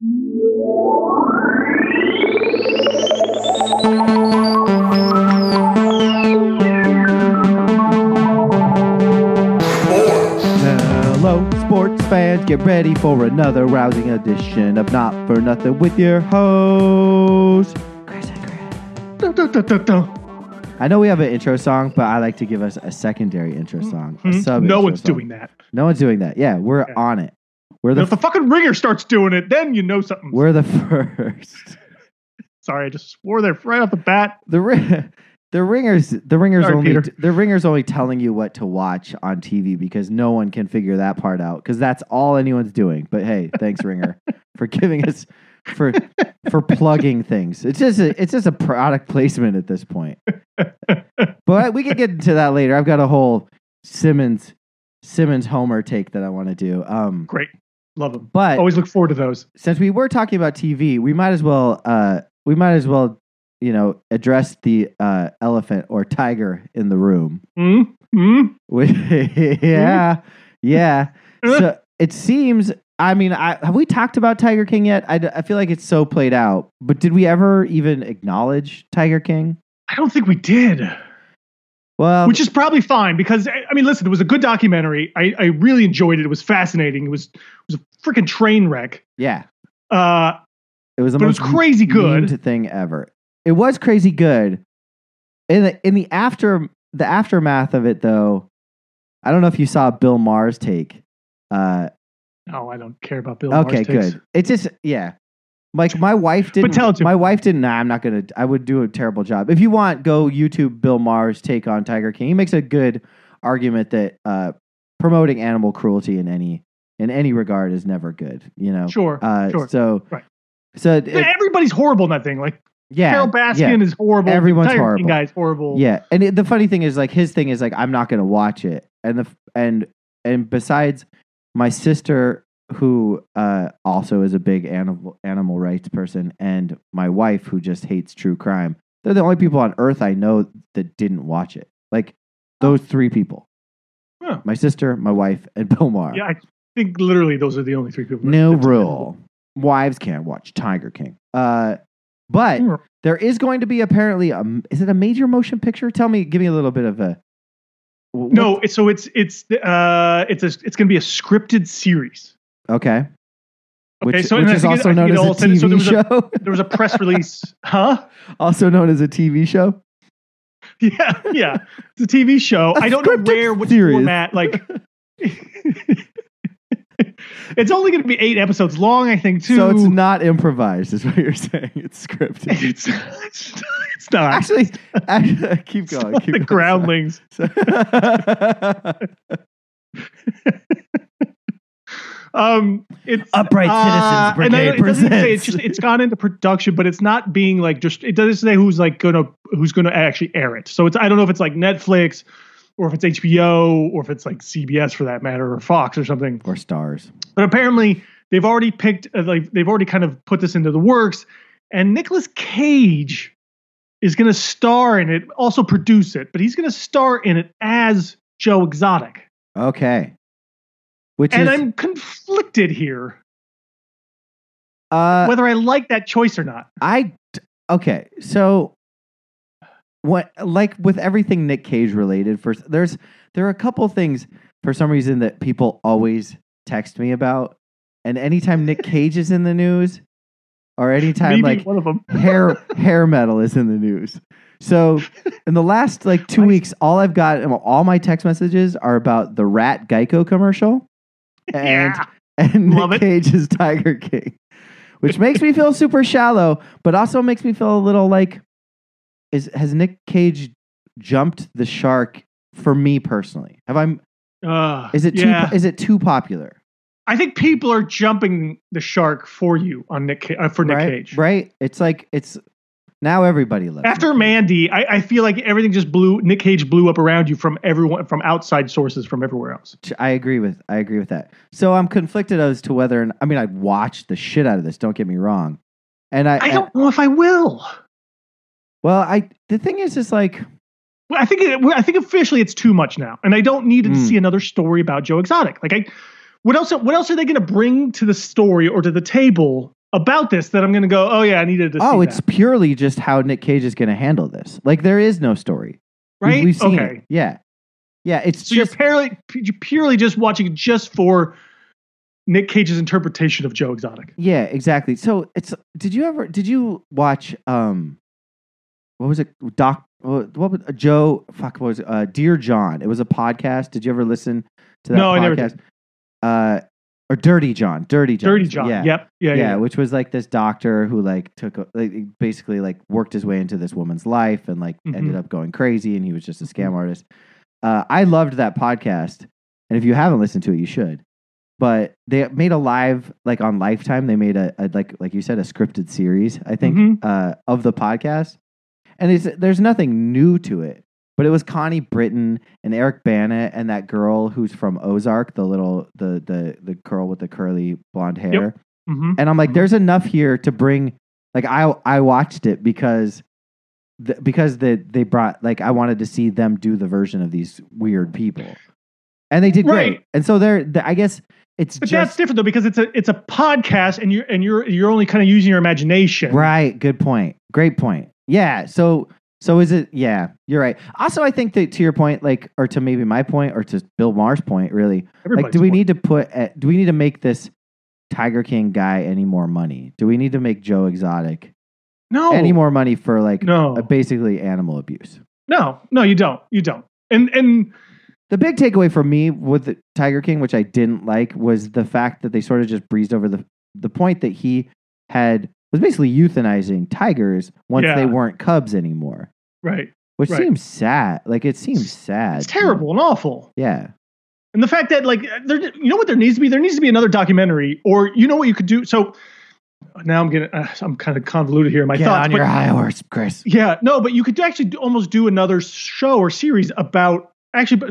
Hello, sports fans. Get ready for another rousing edition of Not For Nothing with your host, Chris and Chris. I know we have an intro song, but I like to give us a secondary intro song. A sub no one's song. Doing that. No one's doing that. Yeah, we're on it. We're the if the fucking ringer starts doing it, then you know something. We're the first. Sorry, I just swore there right off the bat. The ringer's only telling you what to watch on TV because no one can figure that part out because that's all anyone's doing. But hey, thanks Ringer for giving us for plugging things. It's just a product placement at this point. But we can get into that later. I've got a whole Simmons Homer take that I want to do. Great. Love them. But always look forward to those. Since we were talking about TV, we might as well, address the elephant or tiger in the room. Yeah. So it seems. Have we talked about Tiger King yet? I feel like it's so played out. But did we ever even acknowledge Tiger King? I don't think we did. Well, which is probably fine because listen, it was a good documentary. I really enjoyed it. It was fascinating. It was a freaking train wreck. Yeah. It was crazy good thing ever. It was crazy good. In the aftermath of it, though, I don't know if you saw Bill Maher's take. No, I don't care about Bill Maher's takes. Okay, good. It's just like my wife didn't. But tell it to me. My wife didn't. Nah, I'm not gonna. I would do a terrible job. If you want, go YouTube Bill Maher's take on Tiger King. He makes a good argument that promoting animal cruelty in any regard is never good. You know. Sure. So. Right. So everybody's horrible in that thing. Like, Carole Baskin is horrible. Everyone's horrible. The guy's horrible. Yeah, and the funny thing is, like, his thing is like, I'm not going to watch it. And besides, my sister, who also is a big animal rights person, and my wife, who just hates true crime, they're the only people on earth I know that didn't watch it. Like those three people: my sister, my wife, and Bill Maher. Yeah, I think literally those are the only three people. No rule. Wives can't watch Tiger King. But there is going to be apparently is it a major motion picture? Tell me, give me a little bit of a. No, so it's going to be a scripted series. Which is also known as a TV show. There was a press release, Also known as a TV show. Yeah, it's a TV show. I don't know what format like. It's only going to be 8 episodes long, I think, too. So it's not improvised, is what you're saying. It's scripted. It's not. Actually, keep going. It's the Groundlings. It's Upright Citizens Brigade. It doesn't say it's gone into production, but it's not being like just. It doesn't say who's going to actually air it. So it's I don't know if it's like Netflix. Or if it's HBO, or if it's like CBS for that matter, or Fox or something, or Stars. But apparently, they've already picked, they've already kind of put this into the works. And Nicolas Cage is going to star in it, also produce it, but he's going to star in it as Joe Exotic. Okay. I'm conflicted here, whether I like that choice or not. So. What like with everything Nick Cage related, there are a couple things for some reason that people always text me about, and anytime Nick Cage is in the news, or anytime maybe like one of them. hair metal is in the news. So in the last like 2 weeks, all my text messages are about the Rat Geico commercial, and Nick Cage's Tiger King, which makes me feel super shallow, but also makes me feel a little like. Has Nick Cage jumped the shark for me personally? Have I? Is it too popular? I think people are jumping the shark for you on Nick Cage. Right? It's like now everybody loves. After Mandy, I feel like everything just Nick Cage blew up around you from everyone from outside sources from everywhere else. I agree with that. So I'm conflicted as to whether I'd watch the shit out of this. Don't get me wrong, and I don't know if I will. Well, the thing is, it's like... Well, I think officially it's too much now. And I don't need to see another story about Joe Exotic. Like, what else are they going to bring to the story or to the table about this that I'm going to go, oh yeah, I needed to see that. It's purely just how Nick Cage is going to handle this. Like, there is no story. Right? We've seen it. Yeah. Yeah, it's so just... You're purely just watching just for Nick Cage's interpretation of Joe Exotic. Yeah, exactly. So it's... Did you watch... what was it? Dear John. It was a podcast. Did you ever listen to that podcast? No, I never did. Or Dirty John. Dirty John. Yeah. Yep. Yeah. Which was like this doctor who like basically worked his way into this woman's life and like ended up going crazy, and he was just a scam artist. I loved that podcast. And if you haven't listened to it, you should. But they made a live, like on Lifetime, they made a you said, a scripted series, I think, of the podcast. And there's nothing new to it, but it was Connie Britton and Eric Bana and that girl who's from Ozark, the girl with the curly blonde hair. Yep. Mm-hmm. And I'm like, there's enough here to bring. Like, I watched it because they brought, like, I wanted to see them do the version of these weird people, and they did great. And so I guess it's that's different though, because it's a podcast, and you're only kind of using your imagination. Right. Good point. Great point. Yeah. So is it? Yeah, you're right. Also, I think that to your point, like, or to maybe my point, or to Bill Maher's point, really, like, do we need to make this Tiger King guy any more money? Do we need to make Joe Exotic any more money for basically animal abuse? No, you don't. And the big takeaway for me with the Tiger King, which I didn't like, was the fact that they sort of just breezed over the point that he had. Was basically euthanizing tigers once they weren't cubs anymore. Right. Which seems sad. Like, it seems sad. It's terrible and awful. Yeah. And the fact that, like, you know what there needs to be? There needs to be another documentary, or you know what you could do? So now I'm kind of convoluted here in my thoughts. Get on your high horse, Chris. Yeah. No, but you could actually almost do another show or series about, actually,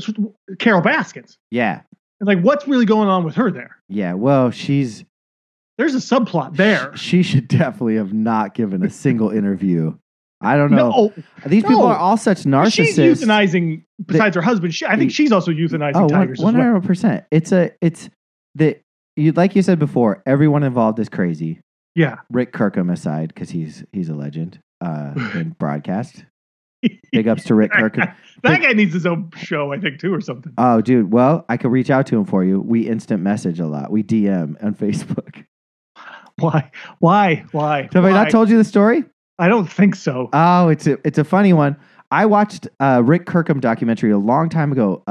Carole Baskin. Yeah. And, like, what's really going on with her there? Yeah. Well, there's a subplot there. She should definitely have not given a single interview. I don't know. These people are all such narcissists. She's euthanizing, besides her husband. I think she's also euthanizing tigers. 100%. Like you said before, everyone involved is crazy. Yeah. Rick Kirkham aside, because he's a legend in broadcast. Big ups to Rick Kirkham. That guy needs his own show, I think, too, or something. Oh, dude. Well, I could reach out to him for you. We instant message a lot. We DM on Facebook. Why? Have I not told you the story? I don't think so. Oh, it's a funny one. I watched a Rick Kirkham documentary a long time ago.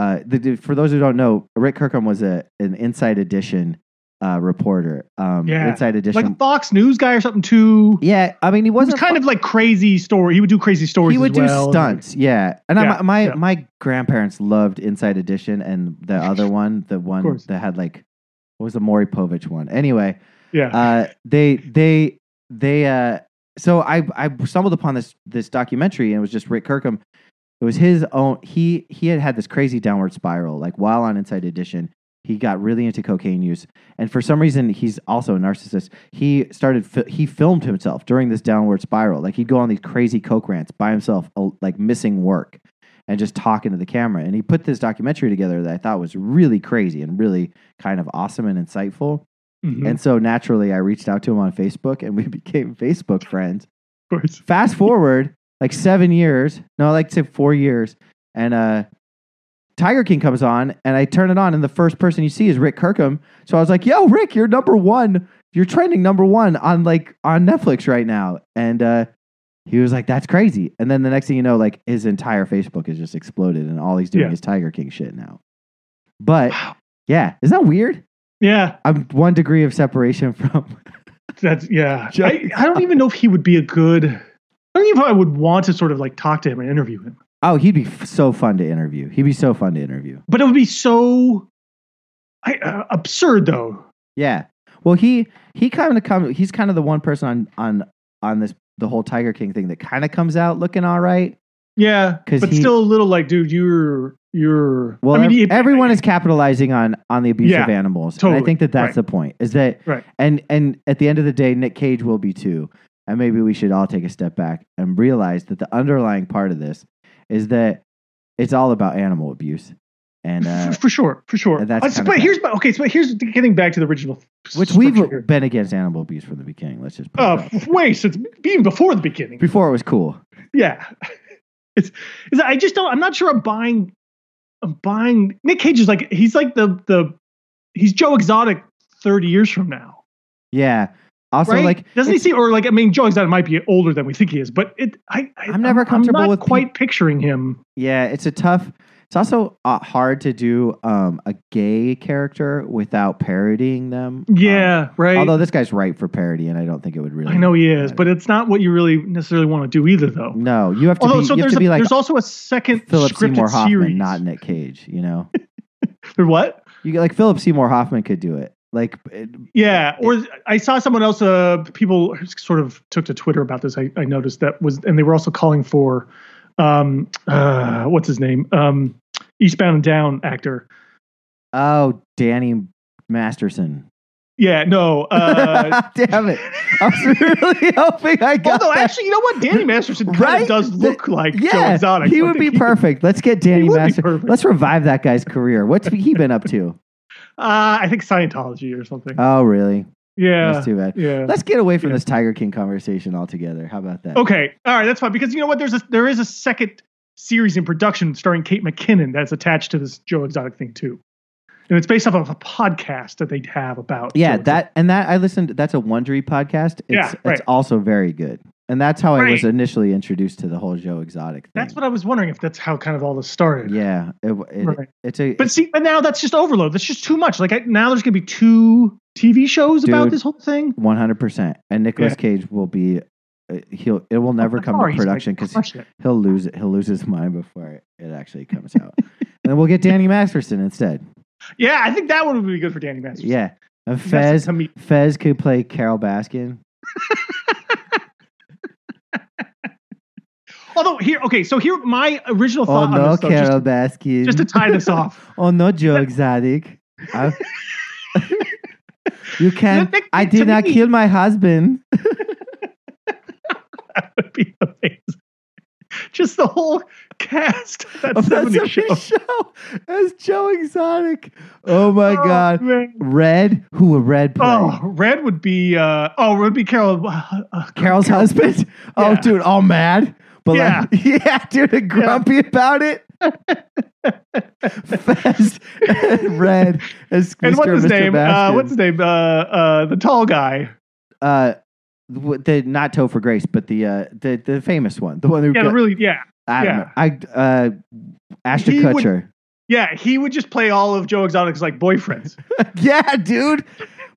For those who don't know, Rick Kirkham was an Inside Edition reporter. Inside Edition, like a Fox News guy or something too. Yeah, I mean, he was kind of like crazy story. He would do crazy stories. He would do stunts. Yeah, and my grandparents loved Inside Edition, and the other one, the one that had like, what was the Maury Povich one? Anyway. Yeah. So I stumbled upon this documentary, and it was just Rick Kirkham. It was his own. He had this crazy downward spiral. Like, while on Inside Edition, he got really into cocaine use, and for some reason, he's also a narcissist. He filmed himself during this downward spiral. Like, he'd go on these crazy coke rants by himself, like missing work, and just talking to the camera. And he put this documentary together that I thought was really crazy and really kind of awesome and insightful. Mm-hmm. And so naturally, I reached out to him on Facebook, and we became Facebook friends. Of course. Fast forward like 7 years, no, like say 4 years, and Tiger King comes on, and I turn it on, and the first person you see is Rick Kirkham. So I was like, "Yo, Rick, you're number one. You're trending number one on Netflix right now." And he was like, "That's crazy." And then the next thing you know, like, his entire Facebook has just exploded, and all he's doing is Tiger King shit now. But isn't that weird? Yeah. I'm 1 degree of separation from that's yeah. I don't even know if he would be I don't even know if I would want to sort of like talk to him and interview him. Oh, he'd be so fun to interview. But it would be so absurd though. Yeah. Well, he's kind of the one person on this, the whole Tiger King thing, that kind of comes out looking all right. Yeah, but still a little like, dude, you're. Well, I mean, everyone is capitalizing on the abuse of animals. Totally. And I think that's the point. Is that and at the end of the day, Nick Cage will be too, and maybe we should all take a step back and realize that the underlying part of this is that it's all about animal abuse, And for sure. But here's getting back to the original, which we've been against animal abuse from the beginning. Let's just since even before the beginning, before it was cool. Yeah, it's I just don't. I'm not sure. I'm buying. Nick Cage is like he's Joe Exotic 30 years from now. Yeah. Also, right? Doesn't he see, Joe Exotic might be older than we think he is, but I'm never comfortable with quite picturing him. Yeah, it's also hard to do a gay character without parodying them. Yeah, right. Although this guy's right for parody, and I don't think it would really. I know he is, but it's not what you really necessarily want to do either, though. No, you have to. There's also a second Philip Seymour Hoffman, series. Not Nick Cage. You know, or what? You like Philip Seymour Hoffman could do it. I saw someone else. People sort of took to Twitter about this. I noticed that and they were also calling for. What's his name? Eastbound and Down actor. Oh, Danny Masterson. Yeah, no. Damn it! I was really hoping I got. Although, actually, you know what? Danny Masterson kind of does look like Joe Exotic. He would be perfect. Let's get Danny Masterson. Let's revive that guy's career. What's he been up to? I think Scientology or something. Oh, really? Yeah. That's too bad. Yeah. Let's get away from this Tiger King conversation altogether. How about that? Okay. All right. That's fine. Because you know what? There is a second series in production starring Kate McKinnon that's attached to this Joe Exotic thing too. And it's based off of a podcast that they have about. Yeah. I listened. That's a Wondery podcast. It's also very good. And that's how I was initially introduced to the whole Joe Exotic thing. That's what I was wondering, if that's how kind of all this started. Yeah. But now that's just overload. That's just too much. Now there's going to be two TV shows about this whole thing. 100%. And Nicolas Cage will be, it will never come to production because he'll lose it. He'll lose his mind before it actually comes out. And then we'll get Danny Masterson instead. Yeah. I think that one would be good for Danny Masterson. Yeah. And Fez could play Carole Baskin. Although here my original thought on this, Carole Baskin. Just to tie this off. Oh no, Joe Exotic. You can't. I did not kill my husband. That would be amazing. Just the whole cast of that 70 show as Joe Exotic. Oh my God, man. Red. Who would Red play? Oh, Red would be. It would be Carol. Carol's husband. Yeah. Oh, dude, all mad. But dude, grumpy about it. Fast and Red. And what's his name? The tall guy. Not Topher Grace, but the famous one, the one who I don't know. Ashton Kutcher. He would just play all of Joe Exotic's boyfriends. Yeah, dude.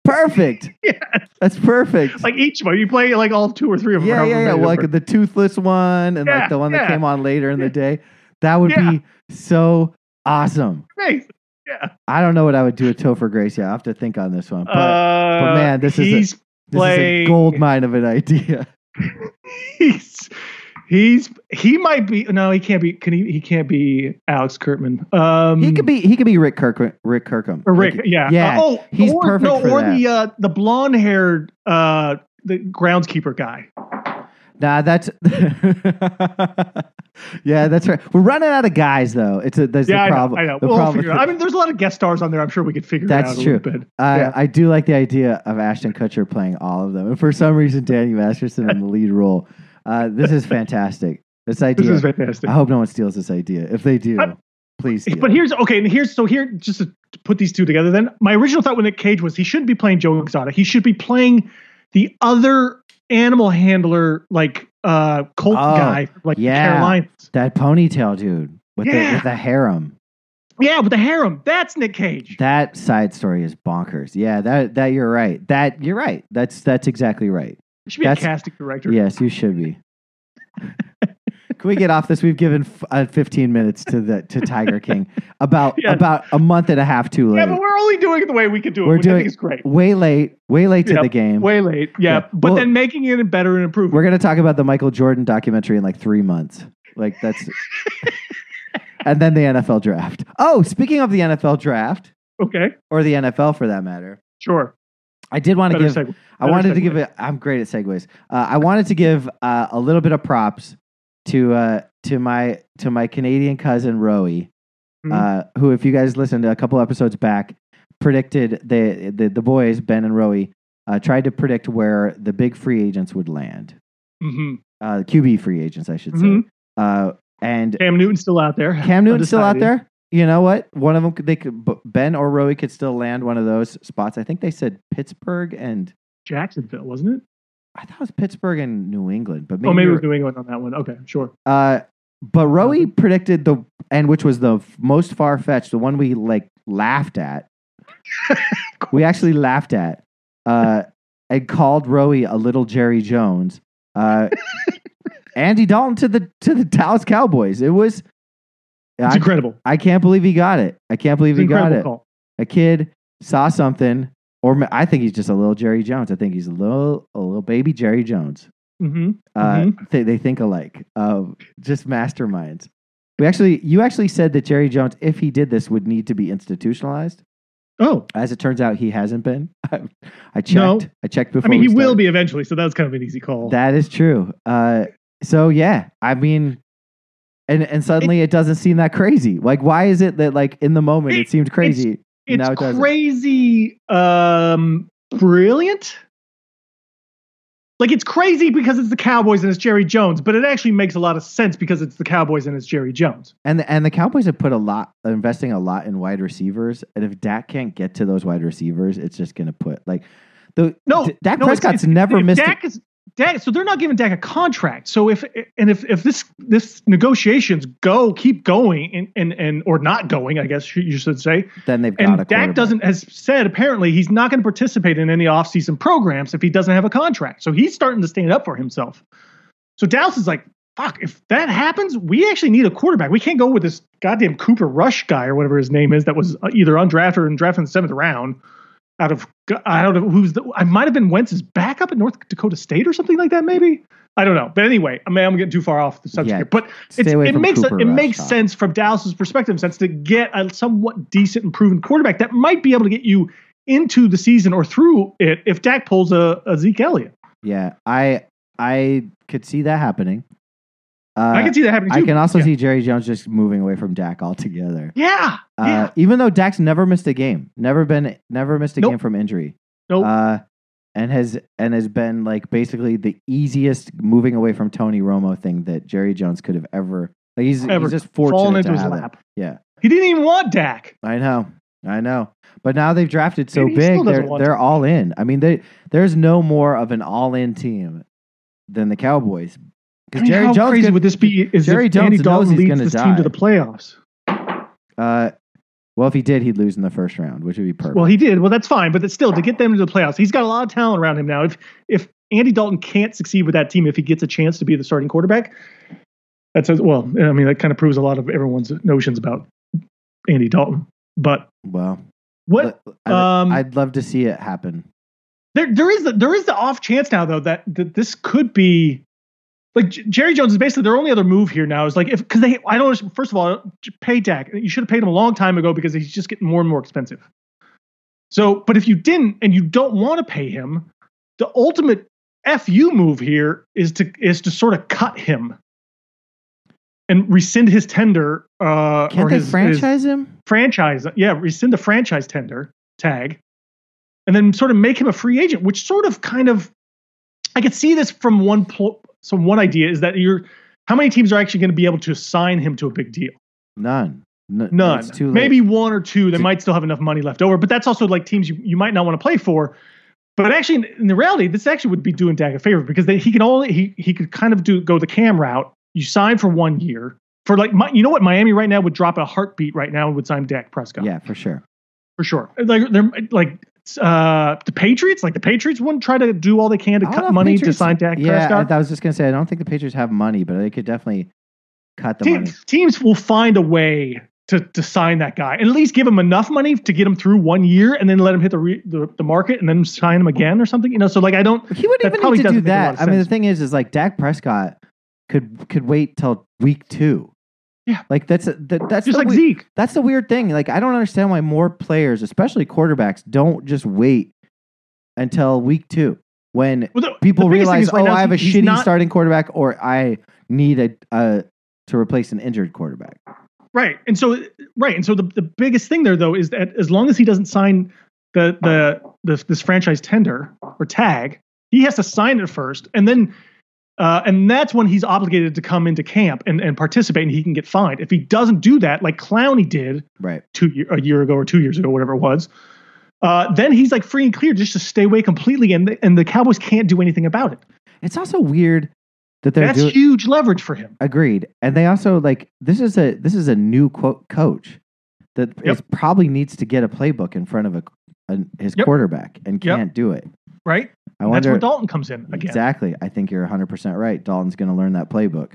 Perfect. Yeah, that's perfect. Each one, you play all two or three of them. Yeah. The toothless one and the one that came on later in the day. That would be so awesome. Nice. Yeah. I don't know what I would do with Topher Grace. Yeah, I have to think on this one. But man, this is a gold mine of an idea. He can't be Alex Kurtzman. He could be Rick Kirkham. He's perfect for that. Or the blonde-haired the groundskeeper guy. Nah, that's yeah, that's right. We're running out of guys though. That's the problem. I know. We'll figure it out. I mean, there's a lot of guest stars on there. I'm sure we could figure it out a little bit. I do like the idea of Ashton Kutcher playing all of them, and for some reason, Danny Masterson in the lead role. This is fantastic. This is fantastic. I hope no one steals this idea. If they do, please steal. But just to put these two together then, my original thought with Nick Cage was he shouldn't be playing Joe Exotic. He should be playing the other animal handler, cult guy. Carolina. That ponytail dude with the harem. Yeah, with the harem. That's Nick Cage. That side story is bonkers. Yeah, that you're right. That's exactly right. You should be a casting director. Yes, you should be. Can we get off this? We've given 15 minutes to Tiger King about a month and a half too late. Yeah, but we're only doing it the way we can do it. I think it's great. Way late to the game. Way late. Yeah, but then making it better and improving. We're going to talk about the Michael Jordan documentary in 3 months. That's and then the NFL draft. Oh, speaking of the NFL draft. Okay. Or the NFL for that matter. Sure. I did want to give. I'm great at segues. I wanted to give a little bit of props to my Canadian cousin Rowie, who, if you guys listened to a couple episodes back, predicted the boys, Ben and Rowie, tried to predict where the big free agents would land. Mm-hmm. QB free agents, I should say. And Cam Newton's still out there. Cam Newton's still out there. You know what? One of them, they could, Ben or Rowie could still land one of those spots. I think they said Pittsburgh and Jacksonville, wasn't it? I thought it was Pittsburgh and New England, but maybe it was New England on that one. Okay, sure. But Rowie predicted which was the most far fetched, the one we laughed at. We actually laughed at and called Rowie a little Jerry Jones. Andy Dalton to the Dallas Cowboys. It was incredible. I can't believe he got it. Call. A kid saw something, or I think he's just a little Jerry Jones. I think he's a little baby Jerry Jones. Mm-hmm. They think alike. Just masterminds. You actually said that Jerry Jones, if he did this, would need to be institutionalized. Oh, as it turns out, he hasn't been. I checked. No. I checked before. I mean, he will be eventually, so that was kind of an easy call. That is true. So yeah, I mean, and suddenly it doesn't seem that crazy. Like, why is it that in the moment it seemed crazy? It's crazy. Brilliant. Like, it's crazy because it's the Cowboys and it's Jerry Jones, but it actually makes a lot of sense because it's the Cowboys and it's Jerry Jones. And the Cowboys have put investing a lot in wide receivers, and if Dak can't get to those wide receivers, it's just going to put Dak Prescott's never missed. So they're not giving Dak a contract. So if this negotiations keep going and or not going, I guess you should say, then they've got a quarterback. Dak has said apparently he's not going to participate in any offseason programs if he doesn't have a contract. So he's starting to stand up for himself. So Dallas is like, fuck, if that happens, we actually need a quarterback. We can't go with this goddamn Cooper Rush guy or whatever his name is that was either undrafted or drafted in the 7th round. I don't know I might have been Wentz's backup at North Dakota State or something like that. Maybe I don't know. But anyway, I mean, I'm getting too far off the subject here. But it makes sense from Dallas's perspective, sense to get a somewhat decent and proven quarterback that might be able to get you into the season or through it if Dak pulls a Zeke Elliott. Yeah, I could see that happening. I can see that happening too. I can also see Jerry Jones just moving away from Dak altogether. Yeah. Even though Dak's never missed a game, never missed a game from injury. Nope. And has been basically the easiest moving away from Tony Romo thing that Jerry Jones could have ever. He's just fortunate to have his lap. Yeah. He didn't even want Dak. I know. But now they've drafted so big, they're all in. I mean, there's no more of an all-in team than the Cowboys. Because how Jones crazy would this be? Is Jerry Jones Andy Dalton leads this team to the playoffs? Well, if he did, he'd lose in the first round, which would be perfect. Well, he did. Well, that's fine, but still, to get them to the playoffs, he's got a lot of talent around him now. If Andy Dalton can't succeed with that team, if he gets a chance to be the starting quarterback, that kind of proves a lot of everyone's notions about Andy Dalton. But I'd love to see it happen. There is the off chance now, though, that this could be. Jerry Jones is basically their only other move here now is first of all, pay Dak. You should have paid him a long time ago because he's just getting more and more expensive. So, but if you didn't and you don't want to pay him, the ultimate FU move here is to sort of cut him and rescind his tender. Can't they franchise him? Franchise. Yeah. Rescind the franchise tender tag and then sort of make him a free agent, which sort of kind of, I could see this from one point. So one idea is that how many teams are actually going to be able to assign him to a big deal? None. None. It's too late. Maybe one or two. They might still have enough money left over, but that's also teams you might not want to play for. But actually, in the reality, this actually would be doing Dak a favor because he could kind of go the Cam route. You sign for 1 year for Miami right now would drop a heartbeat right now and would sign Dak Prescott. Yeah, for sure. The Patriots wouldn't try to do all they can to cut money to sign Dak Prescott. I was just going to say, I don't think the Patriots have money, but they could definitely cut the money. Teams will find a way to sign that guy, and at least give him enough money to get him through 1 year and then let him hit the market and then sign him again or something. He wouldn't even need to do that. I mean, the thing is Dak Prescott could wait till week 2. Yeah. Zeke. That's the weird thing. I don't understand why more players, especially quarterbacks, don't just wait until week 2 when people realize, I have a shitty starting quarterback or I need to replace an injured quarterback. Right. And so, the biggest thing there, though, is that as long as he doesn't sign this franchise tender or tag, he has to sign it first. And then, and that's when he's obligated to come into camp and participate, and he can get fined. If he doesn't do that, like Clowney did a year ago or 2 years ago, whatever it was, then he's like free and clear just to stay away completely. And the Cowboys can't do anything about it. It's also weird. That's huge leverage for him. Agreed. And they also this is a new coach that is probably needs to get a playbook in front of his quarterback and can't do it. Right. That's where Dalton comes in again. Exactly. I think you're 100% right. Dalton's going to learn that playbook.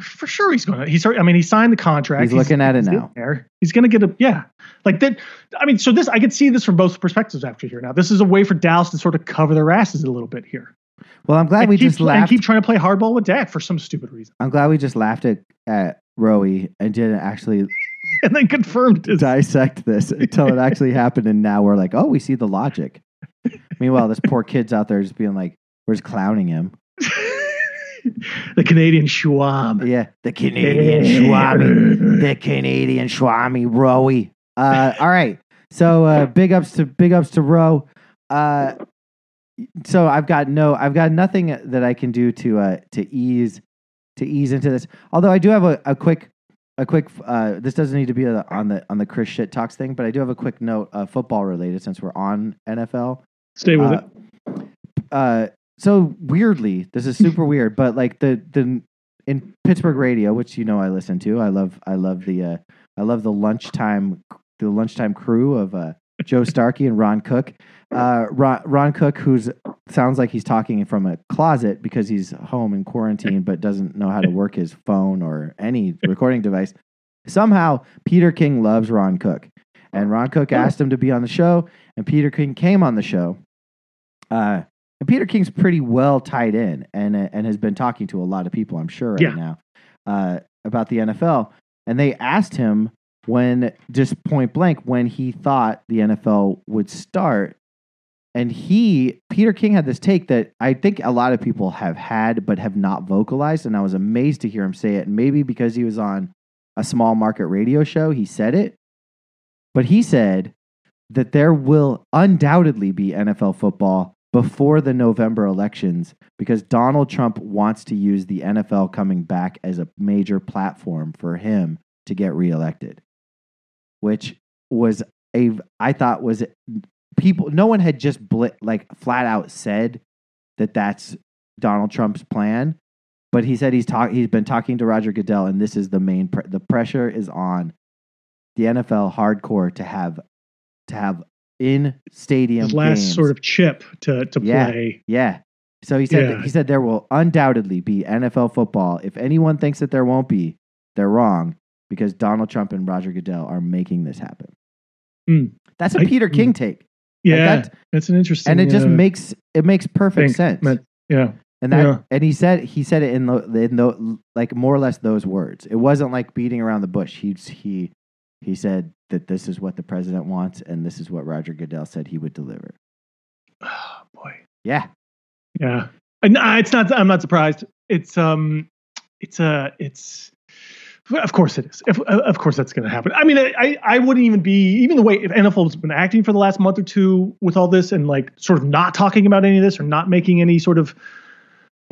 For sure he's going to. He signed the contract. He's looking at it now. He's going to get that. I mean, so I could see this from both perspectives after here. Now, this is a way for Dallas to sort of cover their asses a little bit here. Well, I'm glad and keep trying to play hardball with Dak for some stupid reason. I'm glad we just laughed at Rowie and didn't actually and then confirmed it. Dissect this until it actually happened. And now we're like, oh, we see the logic. Meanwhile, this poor kid's out there just being like, we're just clowning him. The Canadian Schwab. Yeah, the Canadian Schwab. The Canadian Schwami, Rowie. All right. So big ups to Rowe. So I've got nothing that I can do to ease into this. Although I do have a quick, this doesn't need to be on the Chris Shit Talks thing, but I do have a quick note, football related, since we're on NFL. Stay with it. So weirdly, this is super weird, but like the in Pittsburgh radio, which I listen to, I love the lunchtime crew of Joe Starkey and Ron Cook. Ron Cook, who sounds like he's talking from a closet because he's home in quarantine but doesn't know how to work his phone or any recording device. Somehow, Peter King loves Ron Cook. And Ron Cook asked him to be on the show, and Peter King came on the show. And Peter King's pretty well tied in and has been talking to a lot of people, I'm sure, now about the NFL. And they asked him just point blank, when he thought the NFL would start. And Peter King had this take that I think a lot of people have had, but have not vocalized. And I was amazed to hear him say it. And maybe because he was on a small market radio show, he said it, but he said that there will undoubtedly be NFL football before the November elections because Donald Trump wants to use the NFL coming back as a major platform for him to get reelected. Which was no one had just flat out said that's Donald Trump's plan, but he said he's been talking to Roger Goodell, and this is the main the pressure is on the NFL hardcore to have in stadium last games. Sort of chip to play. Yeah. So he said he said there will undoubtedly be NFL football. If anyone thinks that there won't be, they're wrong. Because Donald Trump and Roger Goodell are making this happen. That's a Peter King take. Yeah, like that's an interesting. And it just makes perfect sense. Yeah, and and he said it in like more or less those words. It wasn't like beating around the bush. He said that this is what the president wants, and this is what Roger Goodell said he would deliver. Oh boy. Yeah. And it's not. I'm not surprised. It's. Of course it is. Of course that's going to happen. I mean, I wouldn't even the way NFL has been acting for the last month or two with all this and like sort of not talking about any of this or not making any sort of,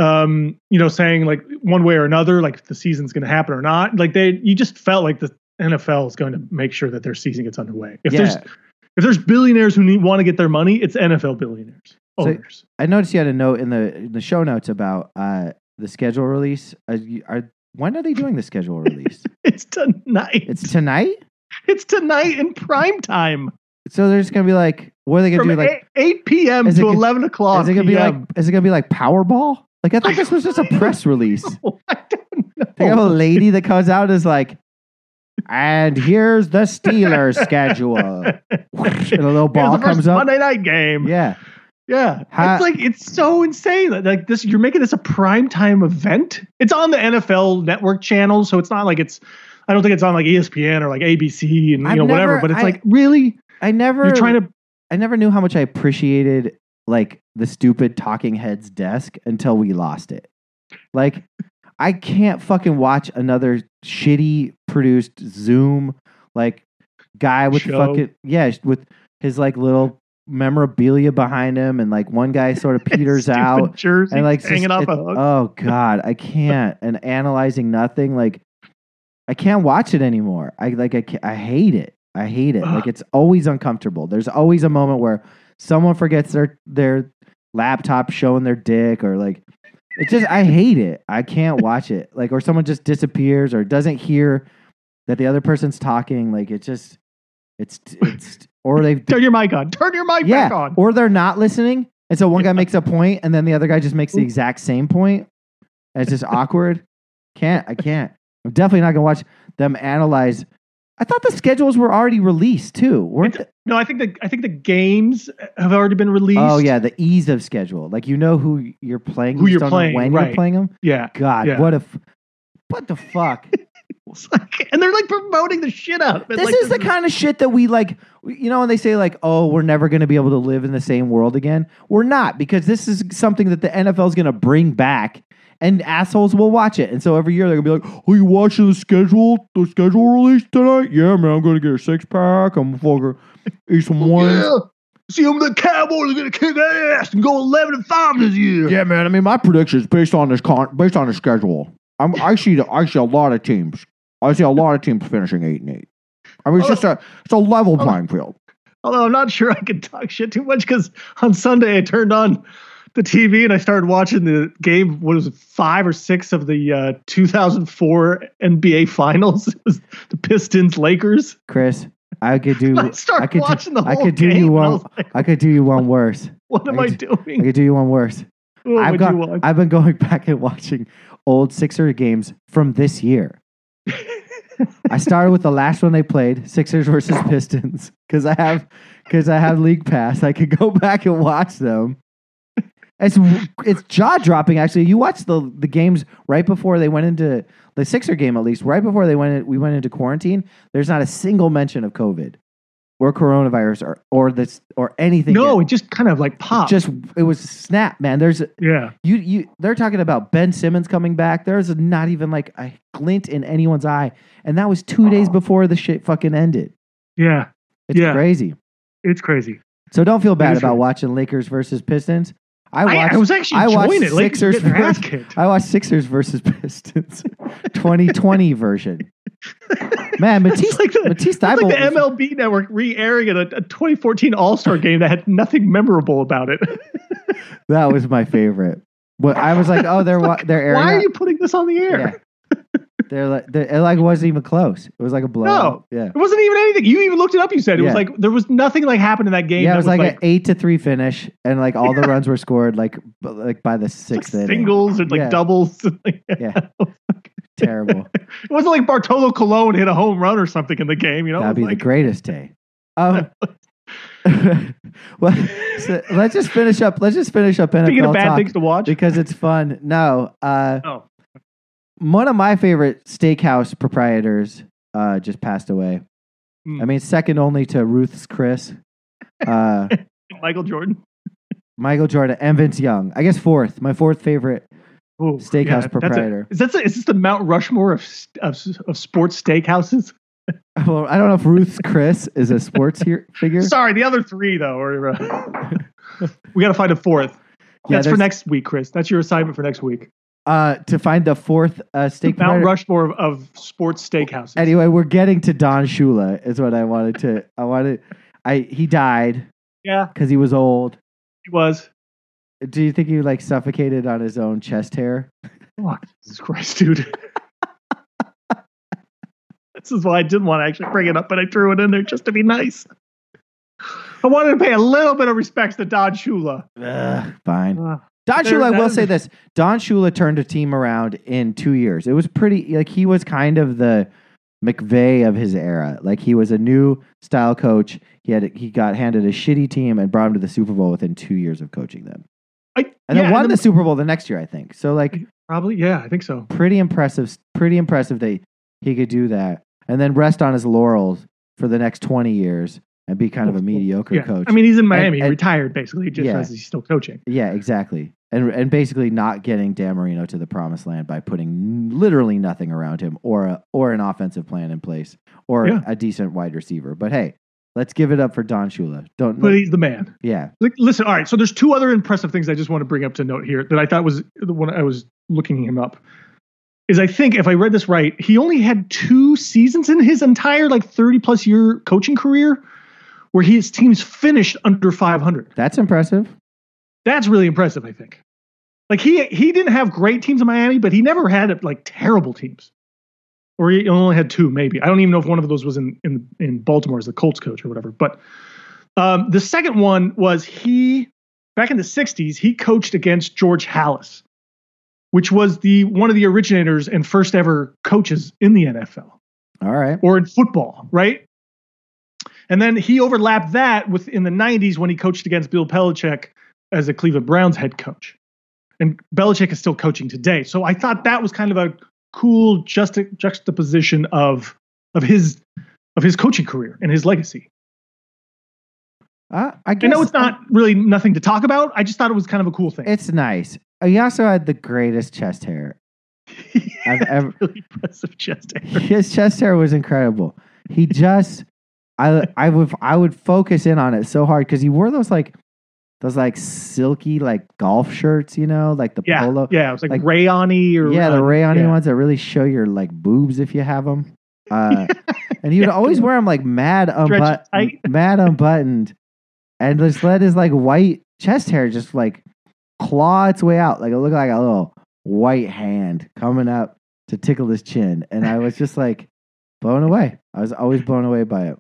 saying like one way or another, like if the season's going to happen or not. Like you just felt like the NFL is going to make sure that their season gets underway. If there's billionaires who want to get their money, it's NFL billionaires. Owners. So I noticed you had a note in the show notes about the schedule release. When are they doing the schedule release? It's tonight. It's tonight? It's tonight in prime time. So they're just going to be like, what are they going to do? Like 8 p.m. to 11 o'clock. Is it going to be like Powerball? Like, I thought this was just a press release. I don't know. They have a lady that comes out and is like, and here's the Steelers schedule. And a little ball comes up. Monday night game. Yeah. It's so insane. Like this, you're making this a primetime event. It's on the NFL network channel. So it's not like I don't think it's on like ESPN or like ABC and whatever, but it's really, I never knew how much I appreciated like the stupid talking heads desk until we lost it. Like I can't fucking watch another shitty produced Zoom like guy with with his like little memorabilia behind him, and like one guy sort of peters out jersey and like hanging off a hook. Oh God, I can't. And analyzing nothing. Like I can't watch it anymore. I hate it. I hate it. Like it's always uncomfortable. There's always a moment where someone forgets their laptop showing their dick, or like it's just, I hate it. I can't watch it. Like, or someone just disappears or doesn't hear that the other person's talking. Like it just, it's, or they turn your mic on, turn your mic back on, or they're not listening. And so one guy makes a point and then the other guy just makes the exact same point. And it's just awkward. I can't. I'm definitely not gonna watch them analyze. I thought the schedules were already released too, weren't they? No, I think the games have already been released. Oh yeah, the ease of schedule. Like you know who you're playing, you're playing them. Yeah. God, yeah. What the fuck? And they're like promoting the shit up. This is the kind of shit that we like, you know, when they say like, oh, we're never going to be able to live in the same world again. We're not, because this is something that the NFL is going to bring back, and assholes will watch it. And so every year they're going to be like, oh, you watching the schedule release tonight? Yeah, man, I'm going to get a 6-pack. I'm going to eat some wine. Yeah. See, I'm the Cowboys are going to kick ass and go 11-5 this year. Yeah, man. I mean, my prediction is based on the schedule. I see a lot of teams. I see a lot of teams finishing 8-8. I mean, it's a level playing field. Although I'm not sure I can talk shit too much, because on Sunday I turned on the TV and I started watching the game. What was it, 5 or 6 of the 2004 NBA Finals? It was the Pistons Lakers. Chris, I could do. I could do you one worse. What am I doing? I could do you one worse. I've been going back and watching old Sixer games from this year. I started with the last one they played, Sixers versus Pistons, because I have League Pass. I could go back and watch them. It's jaw dropping. Actually, you watch the games right before they went into the Sixer game, at least right before we went into quarantine. There's not a single mention of COVID or coronavirus or anything. No, yet. It just kind of like popped. It was snap, man. They're talking about Ben Simmons coming back. There's not even like a glint in anyone's eye. And that was 2 days before the shit fucking ended. Yeah. It's crazy. It's crazy. So don't feel bad about watching Lakers versus Pistons. I watched Sixers versus Pistons 2020 version. Man, Matisse Thybulle, like the MLB Network re-airing a 2014 All-Star game that had nothing memorable about it. That was my favorite. But I was like, oh, they're airing. Why are you putting this on the air? Yeah. It wasn't even close. It was like a blowout. No, yeah. It wasn't even anything. You even looked it up. You said it was like there was nothing like happened in that game. Yeah, it was like an 8-3 finish, and like all the runs were scored like by the sixth inning. Singles and doubles. Terrible. It wasn't like Bartolo Colon hit a home run or something in the game. You know, that'd be the greatest day. Well, so let's just finish up. NFL Speaking of bad talk things to watch, because it's fun. No. One of my favorite steakhouse proprietors just passed away. I mean, second only to Ruth's Chris. Michael Jordan and Vince Young. I guess fourth. My fourth favorite steakhouse proprietor. Is this the Mount Rushmore of sports steakhouses? Well, I don't know if Ruth's Chris is a sports figure. Sorry, the other three, though. We got to find a fourth. That's for next week, Chris. That's your assignment for next week. To find the fourth steak provider. Mount Rushmore of sports steakhouses. Anyway, we're getting to Don Shula is what I wanted to. He died. Yeah, because he was old. He was. Do you think he like suffocated on his own chest hair? Oh, Jesus Christ, dude! This is why I didn't want to actually bring it up, but I threw it in there just to be nice. I wanted to pay a little bit of respect to Don Shula. Fine. Don Shula, I will say this. Don Shula turned a team around in 2 years. It was pretty, like he was kind of the McVay of his era. Like he was a new style coach. He got handed a shitty team and brought him to the Super Bowl within 2 years of coaching them. And then won the Super Bowl the next year, I think. So like probably, yeah, I think so. Pretty impressive that he could do that. And then rest on his laurels for the next 20 years. and be kind of a mediocre coach. I mean, he's in Miami, and retired basically, just as he's still coaching. Yeah, exactly. And basically not getting Dan Marino to the promised land by putting literally nothing around him or an offensive plan in place or a decent wide receiver. But hey, let's give it up for Don Shula. But he's the man. Yeah. Listen, all right. So there's two other impressive things I just want to bring up to note here that I thought was the one I was looking him up. Is I think if I read this right, he only had 2 seasons in his entire 30 plus year coaching career where his teams finished under 500. That's impressive. That's really impressive, I think. He didn't have great teams in Miami, but he never had terrible teams. Or he only had 2, maybe. I don't even know if one of those was in Baltimore as the Colts coach or whatever. But the second one was back in the 60s, he coached against George Halas, which was one of the originators and first ever coaches in the NFL. All right. Or in football, right? And then he overlapped that with in the 90s when he coached against Bill Belichick as the Cleveland Browns head coach. And Belichick is still coaching today. So I thought that was kind of a cool juxtaposition of his coaching career and his legacy. I know it's not really nothing to talk about. I just thought it was kind of a cool thing. It's nice. He also had the greatest chest hair. I've ever. Really impressive chest hair. His chest hair was incredible. He just, I would focus in on it so hard because he wore those silky golf shirts, the polo. Yeah, it was rayon-y or the rayon-y ones that really show your boobs if you have them. And he would always wear them mad unbuttoned, and just let his white chest hair just claw its way out, it looked like a little white hand coming up to tickle his chin, and I was just blown away. I was always blown away by it.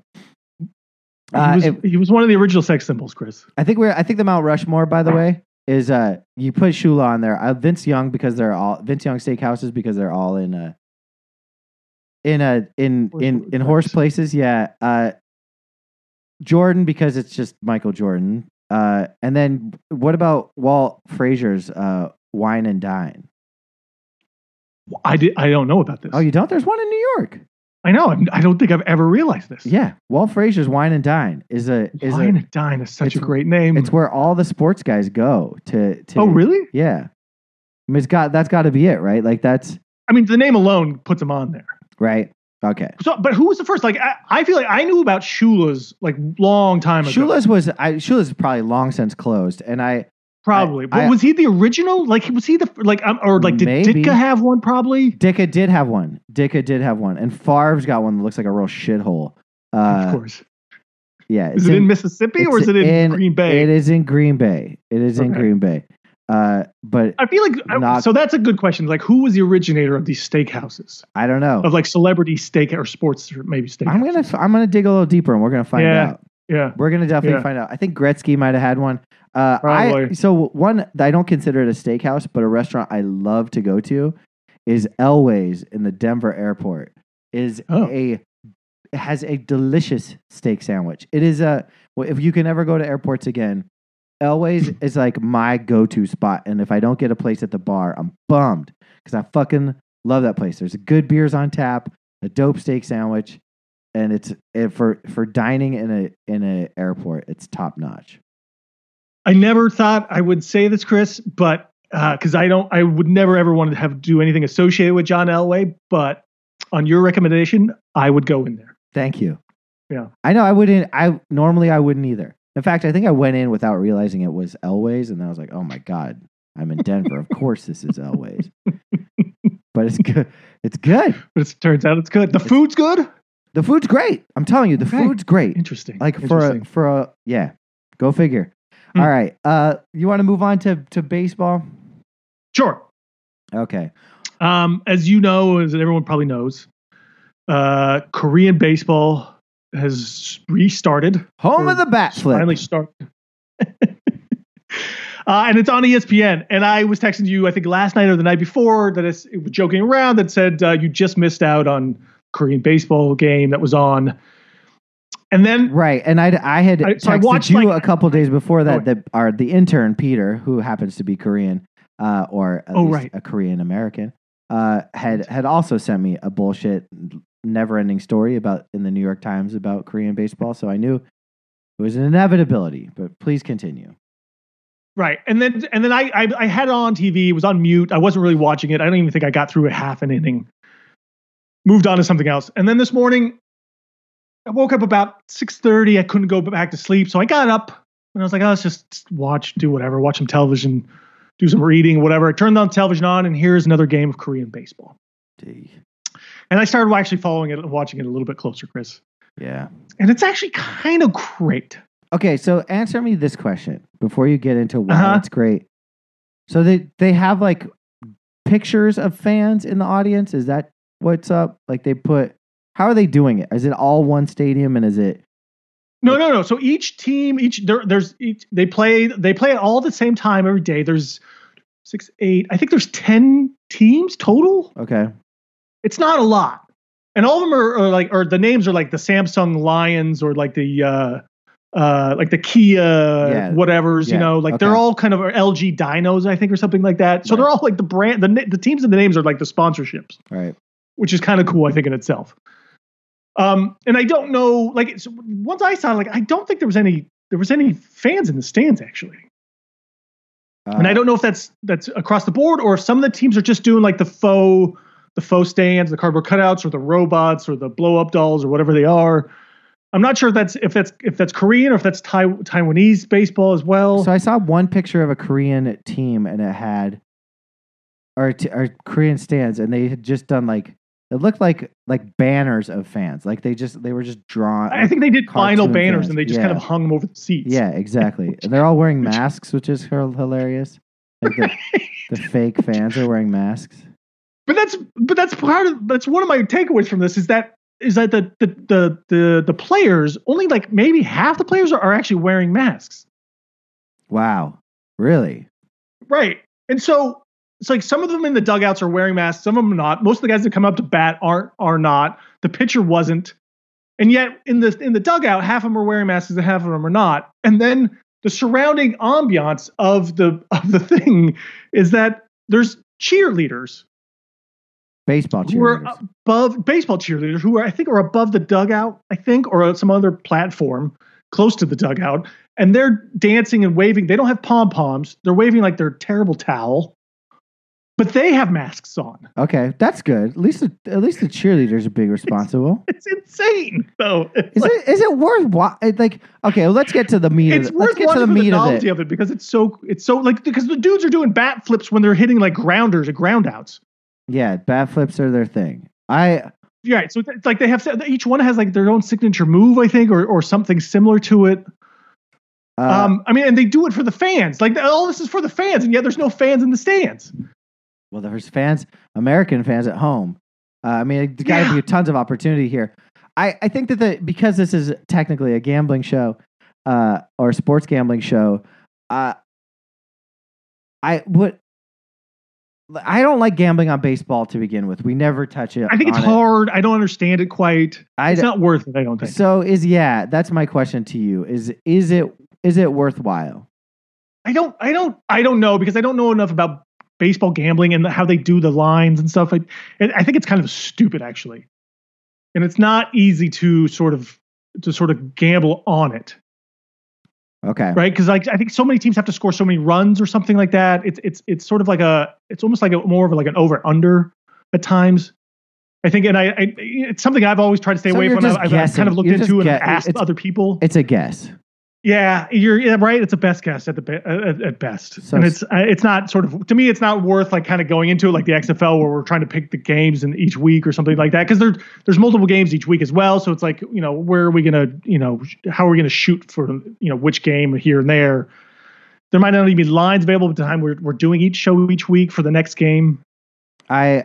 He was one of the original sex symbols, Chris. I think the Mount Rushmore, by the way, is you put Shula on there. Vince Young because they're all Vince Young steakhouses because they're all in horse places. Yeah, Jordan because it's just Michael Jordan. And then what about Walt Fraziers Wine and Dine? I don't know about this. Oh, you don't? There's one in New York. I know. I don't think I've ever realized this. Yeah, Walt Frazier's Wine and Dine is such a great name. It's where all the sports guys go to. Oh, really? Yeah. I mean, that's got to be it, right? The name alone puts them on there, right? Okay. So, but who was the first? I feel like I knew about Shula's long time ago. Shula's probably long since closed, and I probably. But was he the original? Was he the did maybe. Ditka have one? Probably. Ditka did have one, and Favre's got one that looks like a real shithole. Of course. Yeah. Is it in Mississippi or is it in Green Bay? It is in Green Bay. In Green Bay. But I feel so that's a good question. Who was the originator of these steakhouses? I don't know. Of celebrity steak or sports or maybe steak. I'm gonna dig a little deeper and we're gonna find out. Yeah. We're gonna definitely find out. I think Gretzky might have had one. Probably. One I don't consider it a steakhouse, but a restaurant I love to go to is Elway's in the Denver airport. Has a delicious steak sandwich. It is if you can ever go to airports again, Elway's is my go-to spot. And if I don't get a place at the bar, I'm bummed because I fucking love that place. There's good beers on tap, a dope steak sandwich, and it's for dining in a airport, it's top notch. I never thought I would say this, Chris, but because I would never ever want to do anything associated with John Elway, but on your recommendation, I would go in there. Thank you. Yeah. I know I wouldn't. Normally I wouldn't either. In fact, I think I went in without realizing it was Elway's, and I was like, "Oh my god, I'm in Denver. Of course, this is Elway's." But it's good. It's good. But it turns out it's good. The food's good. The food's great. I'm telling you, food's great. Interesting. Go figure. Hmm. All right. You want to move on to baseball? Sure. Okay. As you know, as everyone probably knows, Korean baseball has restarted. Home of the bat flip. Finally started. And it's on ESPN. And I was texting you, I think last night or the night before, that I was joking around that said you just missed out on Korean baseball game that was on. And then right. And I watched you a couple days before that that are the intern Peter, who happens to be Korean or at least a Korean American, had also sent me a bullshit never-ending story about in the New York Times about Korean baseball. So I knew It was an inevitability, but please continue. Right. And then I had it on TV. It was on mute. I wasn't really watching it. I don't even think I got through a half an inning. Moved on to something else. And then this morning, I woke up about 6:30. I couldn't go back to sleep. So I got up and I was like, oh, let's just watch, do whatever, watch some television, do some reading, whatever. I turned the television on and here's another game of Korean baseball. Gee. And I started actually following it and watching it a little bit closer, Chris. Yeah. And it's actually kind of great. Okay, so answer me this question before you get into why it's great. So they have like pictures of fans in the audience. Is that what's up? Like they put, how are they doing it? Is it all one stadium and is it? No. So each team, they play at all at the same time every day. There's 6, 8, I think there's 10 teams total. Okay. It's not a lot. And all of them are the names are like the Samsung Lions or like the Kia whatevers, you know, like they're all kind of LG Dinos, I think, or something like that. So they're all like the brand, the teams and the names are like the sponsorships, right? Which is kind of cool, I think, in itself. And I don't know, like so once I saw, like I don't think there was any fans in the stands actually, and I don't know if that's across the board or if some of the teams are just doing like the faux stands, the cardboard cutouts, or the robots, or the blow-up dolls, or whatever they are. I'm not sure if that's Korean or if that's Taiwanese baseball as well. So I saw one picture of a Korean team, and it had or Korean stands, and they had just done like it looked like banners of fans, like they were just drawn. I think they did final banners, fans. And they just kind of hung them over the seats. Yeah, exactly. And they're all wearing masks, which is hilarious. Like the fake fans are wearing masks. But that's that's one of my takeaways from this is that the players, only like maybe half the players are actually wearing masks. Wow. Really? Right. And so it's like some of them in the dugouts are wearing masks, some of them not. Most of the guys that come up to bat are not. The pitcher wasn't. And yet in the dugout, half of them are wearing masks and half of them are not. And then the surrounding ambiance of the thing is that there's cheerleaders. Baseball cheerleaders. who are above the dugout, I think, or some other platform close to the dugout. And they're dancing and waving. They don't have pom-poms. They're waving like their terrible towel. But they have masks on. Okay, that's good. At least the cheerleaders are being responsible. It's insane, though. Is it worth like? Okay, well, let's get to the meat. Let's get to the meat of it because it's so like because the dudes are doing bat flips when they're hitting like grounders or groundouts. Yeah, bat flips are their thing. So it's like they have each one has like their own signature move, I think, or something similar to it. I mean, and they do it for the fans. Like all this is for the fans, and yet there's no fans in the stands. Well, there's fans, American fans at home. I mean, there's got to be tons of opportunity here. I think that because this is technically a gambling show or a sports gambling show, I don't like gambling on baseball to begin with. We never touch it. I think it's hard. I don't understand it quite. It's not worth it, I don't think. So that's my question to you. Is it worthwhile? I don't know because I don't know enough about baseball gambling and how they do the lines and stuff. I think it's kind of stupid actually. And it's not easy to sort of gamble on it. Okay. Right, because like I think so many teams have to score so many runs or something like that. It's sort of like it's almost like more of an over under at times. I think, and I it's something I've always tried to stay away from. I've kind of looked into it and asked other people. It's a guess. Yeah, you're right. It's a best guess at best, so, and it's not sort of to me. It's not worth like kind of going into it like the XFL where we're trying to pick the games in each week or something like that because there's multiple games each week as well. So it's like where are we gonna how are we gonna shoot for which game here and there. There might not even be lines available at the time we're doing each show each week for the next game. I'll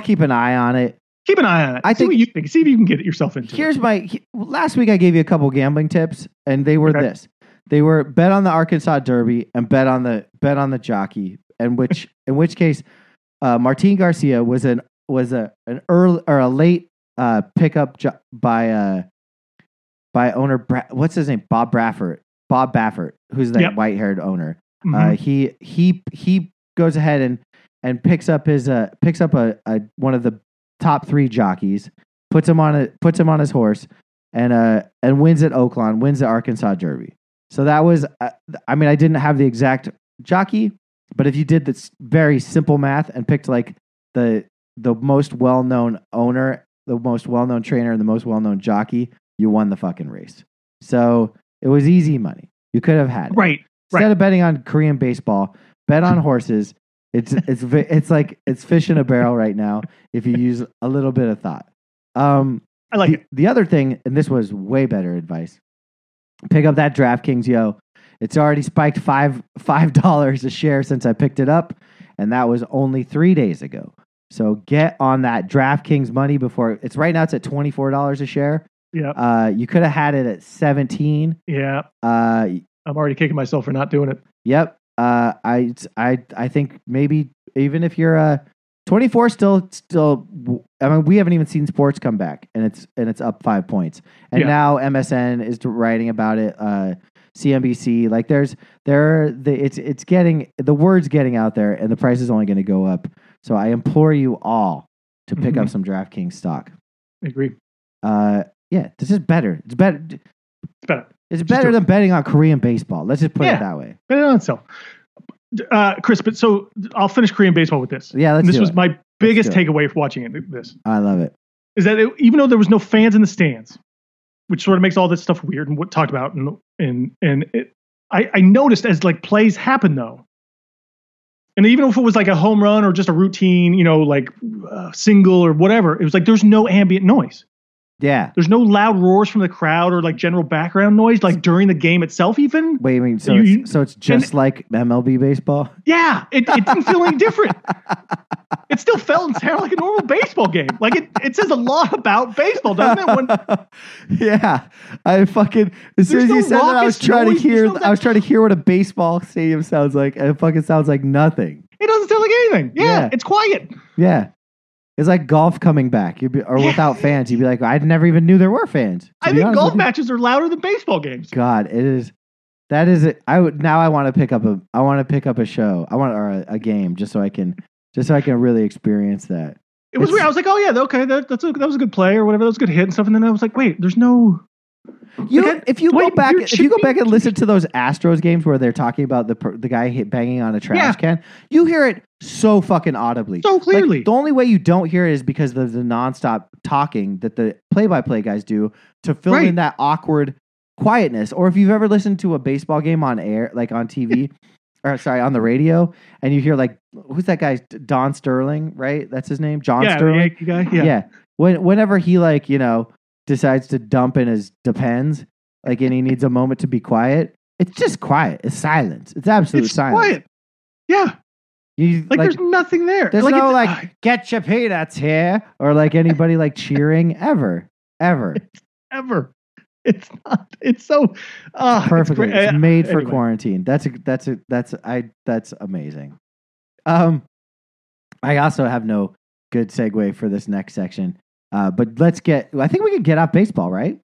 keep an eye on it. Keep an eye on it. See what you think. See if you can get it yourself into. Last week I gave you a couple gambling tips, and they were this: they were bet on the Arkansas Derby and bet on the jockey, and which in which case, Martin Garcia was a late pickup by owner what's his name Bob Baffert, who's that white haired owner. Mm-hmm. He goes ahead and picks up one of the top three jockeys, puts him on his horse, and wins at Oakland, wins the Arkansas Derby. So that was, I mean, I didn't have the exact jockey, but if you did this very simple math and picked like the most well-known owner, the most well-known trainer, and the most well-known jockey, you won the fucking race. So it was easy money. You could have had it. Right. Instead of betting on Korean baseball, bet on horses. It's like it's fish in a barrel right now if you use a little bit of thought. I like it. The other thing, and this was way better advice, pick up that DraftKings, yo. It's already spiked $5 a share since I picked it up, and that was only 3 days ago. So get on that DraftKings money before it's right now. It's at $24 a share. Yeah. You could have had it at 17. Yeah. I'm already kicking myself for not doing it. Yep. I think maybe even if you're 24, still. I mean, we haven't even seen sports come back, and it's up 5 points. And now MSN is writing about it. CNBC, like it's getting, the word's getting out there, and the price is only going to go up. So I implore you all to pick up some DraftKings stock. I agree. Yeah, this is better. It's better. It's better than betting on Korean baseball. Let's just put it that way. Bet it on itself. Chris, but so I'll finish Korean baseball with this. Yeah, let's do it. This was my biggest takeaway from watching it. This. I love it. Is that even though there was no fans in the stands, which sort of makes all this stuff weird and talked about, and I noticed as like plays happen though. And even if it was like a home run or just a routine, like single or whatever, it was like there's no ambient noise. Yeah. There's no loud roars from the crowd or like general background noise like during the game itself even. Wait, I mean, so it's just like MLB baseball? Yeah. It didn't feel any different. It still felt and sounded like a normal baseball game. Like it says a lot about baseball, doesn't it? Yeah. I fucking, as soon as you said that, I was trying to hear what a baseball stadium sounds like, and it fucking sounds like nothing. It doesn't sound like anything. Yeah. It's quiet. Yeah. It's like golf coming back. Without fans, you'd be like, I never even knew there were fans. I think golf matches are louder than baseball games. God, it is. That is it. I want to pick up a. I want to pick up a show. or a game just so I can really experience that. It was weird. I was like, oh yeah, okay, that was a good play or whatever. That was a good hit and stuff. And then I was like, wait, there's no. If you go back and listen to those Astros games where they're talking about the guy banging on a trash can, you hear it so fucking audibly, so clearly. Like, the only way you don't hear it is because of the nonstop talking that the play-by-play guys do to fill in that awkward quietness. Or if you've ever listened to a baseball game on air, like on TV, or sorry, on the radio, and you hear like, who's that guy? Don Sterling, right? That's his name, John Sterling. The guy. Yeah. Whenever he like decides to dump in his Depends, like, and he needs a moment to be quiet. It's just quiet. It's silence. It's absolute silence. Quiet. Yeah. Like there's nothing there. There's no get your peanuts here or like anybody like cheering ever. It's not. It's so perfectly. It's made for quarantine. That's amazing. I also have no good segue for this next section. But I think we can get off baseball, right?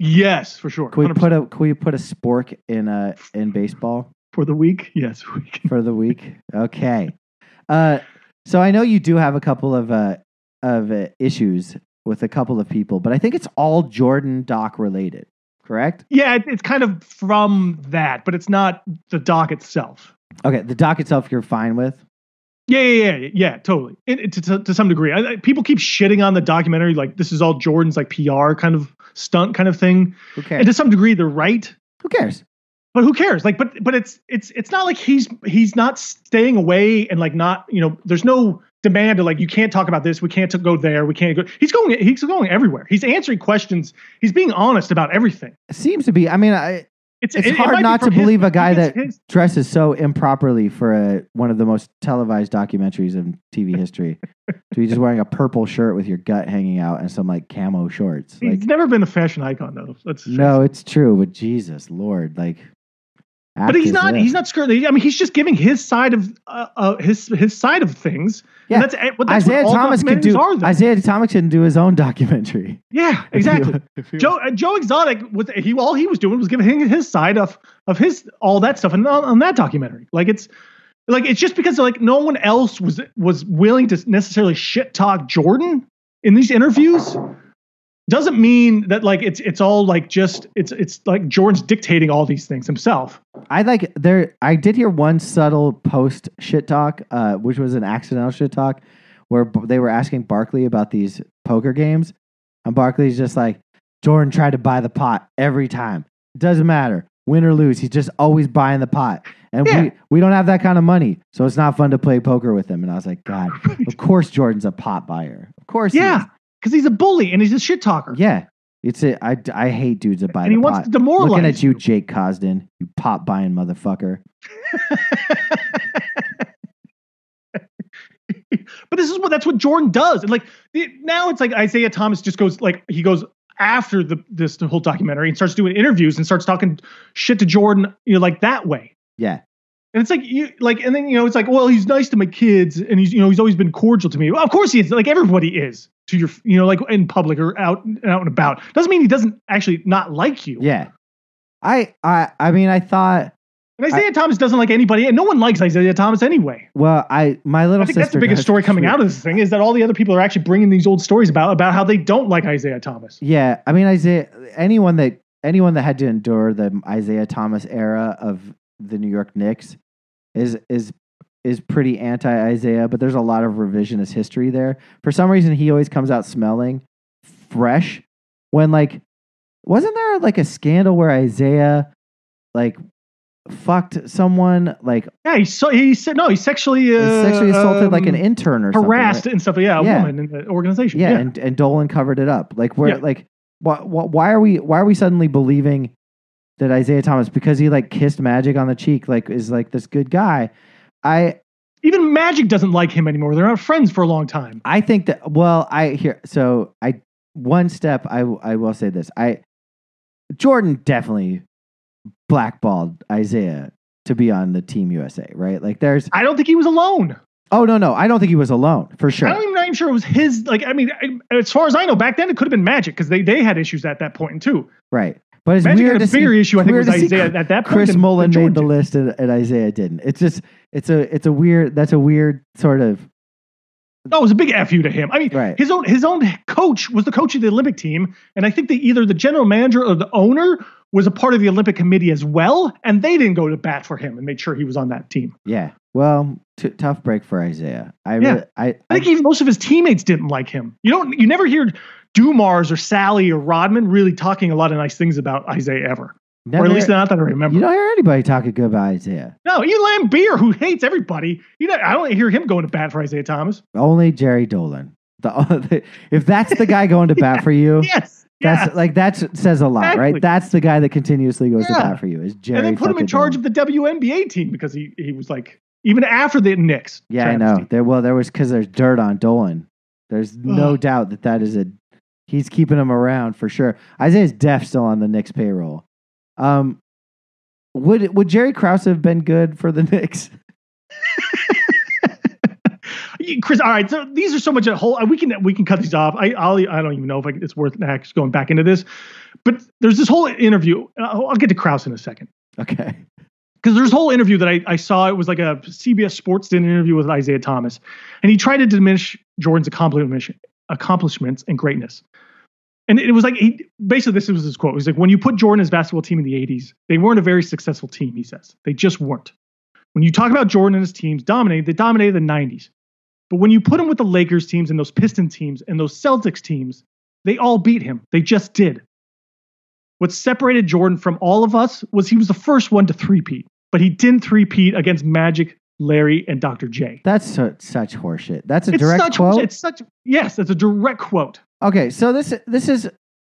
Yes, for sure. 100%. Can we put a spork in baseball for the week? Yes, we can. For the week. Okay. So I know you do have a couple of issues with a couple of people, but I think it's all Jordan doc related, correct? Yeah, it's kind of from that, but it's not the doc itself. Okay, the doc itself you're fine with. Yeah, totally. To some degree, people keep shitting on the documentary, like this is all Jordan's like PR kind of stunt kind of thing. Okay. And to some degree, they're right. Who cares? But who cares? Like, but it's not like he's not staying away and like not there's no demand to like you can't talk about this, we can't go there, we can't go. He's going everywhere. He's answering questions. He's being honest about everything. It seems to be. I mean, It's hard not to believe a guy that dresses so improperly for one of the most televised documentaries in TV history to be just wearing a purple shirt with your gut hanging out and some like camo shorts. He's never been a fashion icon though. No, it's true. But Jesus Lord, like. But he's not skirting. I mean, he's just giving his side of his side of things. Yeah, and that's Isiah Thomas can do. Isiah Thomas can do his own documentary. Yeah, exactly. Joe Exotic, all he was doing was giving his side of his all that stuff, and on that documentary, it's just because like no one else was willing to necessarily shit talk Jordan in these interviews. doesn't mean that like it's all like just it's like Jordan's dictating all these things himself. I did hear one subtle post shit talk, which was an accidental shit talk, where they were asking Barkley about these poker games, and Barkley's just like, Jordan tried to buy the pot every time. It doesn't matter. Win or lose, he's just always buying the pot. And we don't have that kind of money, so it's not fun to play poker with him. And I was like, God, of course Jordan's a pot buyer. Of course he is. Because he's a bully and he's a shit talker. Yeah. I hate dudes that buy the pot. And he wants to demoralize. Looking at you, Jake Cosden, you pot buying motherfucker. But that's what Jordan does. And like now it's like Isiah Thomas just goes like he goes after this whole documentary and starts doing interviews and starts talking shit to Jordan, you know, like that way. Yeah. And it's like, and then, you know, it's like, well, he's nice to my kids and he's, you know, he's always been cordial to me. Well, of course he is. Like everybody is to your, you know, like in public or out and about. Doesn't mean he doesn't actually not like you. Yeah. And Isiah Thomas doesn't like anybody, and no one likes Isiah Thomas anyway. Well, I think that's the biggest story coming out of this thing is that all the other people are actually bringing these old stories about how they don't like Isiah Thomas. Yeah, I mean, anyone that had to endure the Isiah Thomas era of the New York Knicks is pretty anti-Isiah, but there's a lot of revisionist history there. For some reason, he always comes out smelling fresh. When like, wasn't there like a scandal where Isiah like fucked someone? Like yeah, he sexually assaulted like an intern or harassed something, right? And stuff. Yeah, woman in the organization. Yeah, yeah. And Dolan covered it up. Like why are we suddenly believing that Isiah Thomas, because he like kissed Magic on the cheek, like is like this good guy? Even Magic doesn't like him anymore. They're not friends for a long time. I think that I will say this. Jordan definitely blackballed Isiah to be on the Team USA, right? Like I don't think he was alone. Oh, no. I don't think he was alone, for sure. I'm not even sure it was his, like, I mean, as far as I know, back then it could have been Magic because they had issues at that point too. Right. But it's Magic weird had a to bigger see, issue, I think, was Isiah at that point. Chris Mullin made the list and Isiah didn't. It's just, it's a weird sort of. No, it was a big F you to him. I mean, right. His own coach was the coach of the Olympic team. And I think that either the general manager or the owner was a part of the Olympic committee as well. And they didn't go to bat for him and made sure he was on that team. Yeah. Well, tough break for Isiah. I think even most of his teammates didn't like him. You never hear Dumars or Sally or Rodman really talking a lot of nice things about Isiah ever. Or at least not that I remember. You don't hear anybody talking good about Isiah. No, Elam Beer, who hates everybody. I don't hear him going to bat for Isiah Thomas. Only Jerry Dolan. If that's the guy going to bat for you, that says a lot, exactly. Right? That's the guy that continuously goes to bat for you. Is Jerry? And they put him in charge of the WNBA team because he was like even after the Knicks. Yeah, travesty. I know. There was because there's dirt on Dolan. There's no doubt that is he's keeping him around for sure. Isiah's deaf still on the Knicks payroll. Would Jerry Krause have been good for the Knicks? Chris, all right. So these are so much a whole. We can cut these off. I don't even know if it's worth actually going back into this. But there's this whole interview. I'll get to Krause in a second. Okay. Because there's a whole interview that I saw. It was like a CBS Sports did an interview with Isiah Thomas, and he tried to diminish Jordan's accomplishments and greatness. And it was like, this was his quote. He's like, when you put Jordan and his basketball team in the 80s, they weren't a very successful team, he says. They just weren't. When you talk about Jordan and his teams dominated, they dominated the 90s. But when you put him with the Lakers teams and those Pistons teams and those Celtics teams, they all beat him. They just did. What separated Jordan from all of us was he was the first one to three-peat. But he didn't three-peat against Magic, Larry, and Dr. J. That's such horseshit. That's a direct quote? Yes, that's a direct quote. Okay, so this is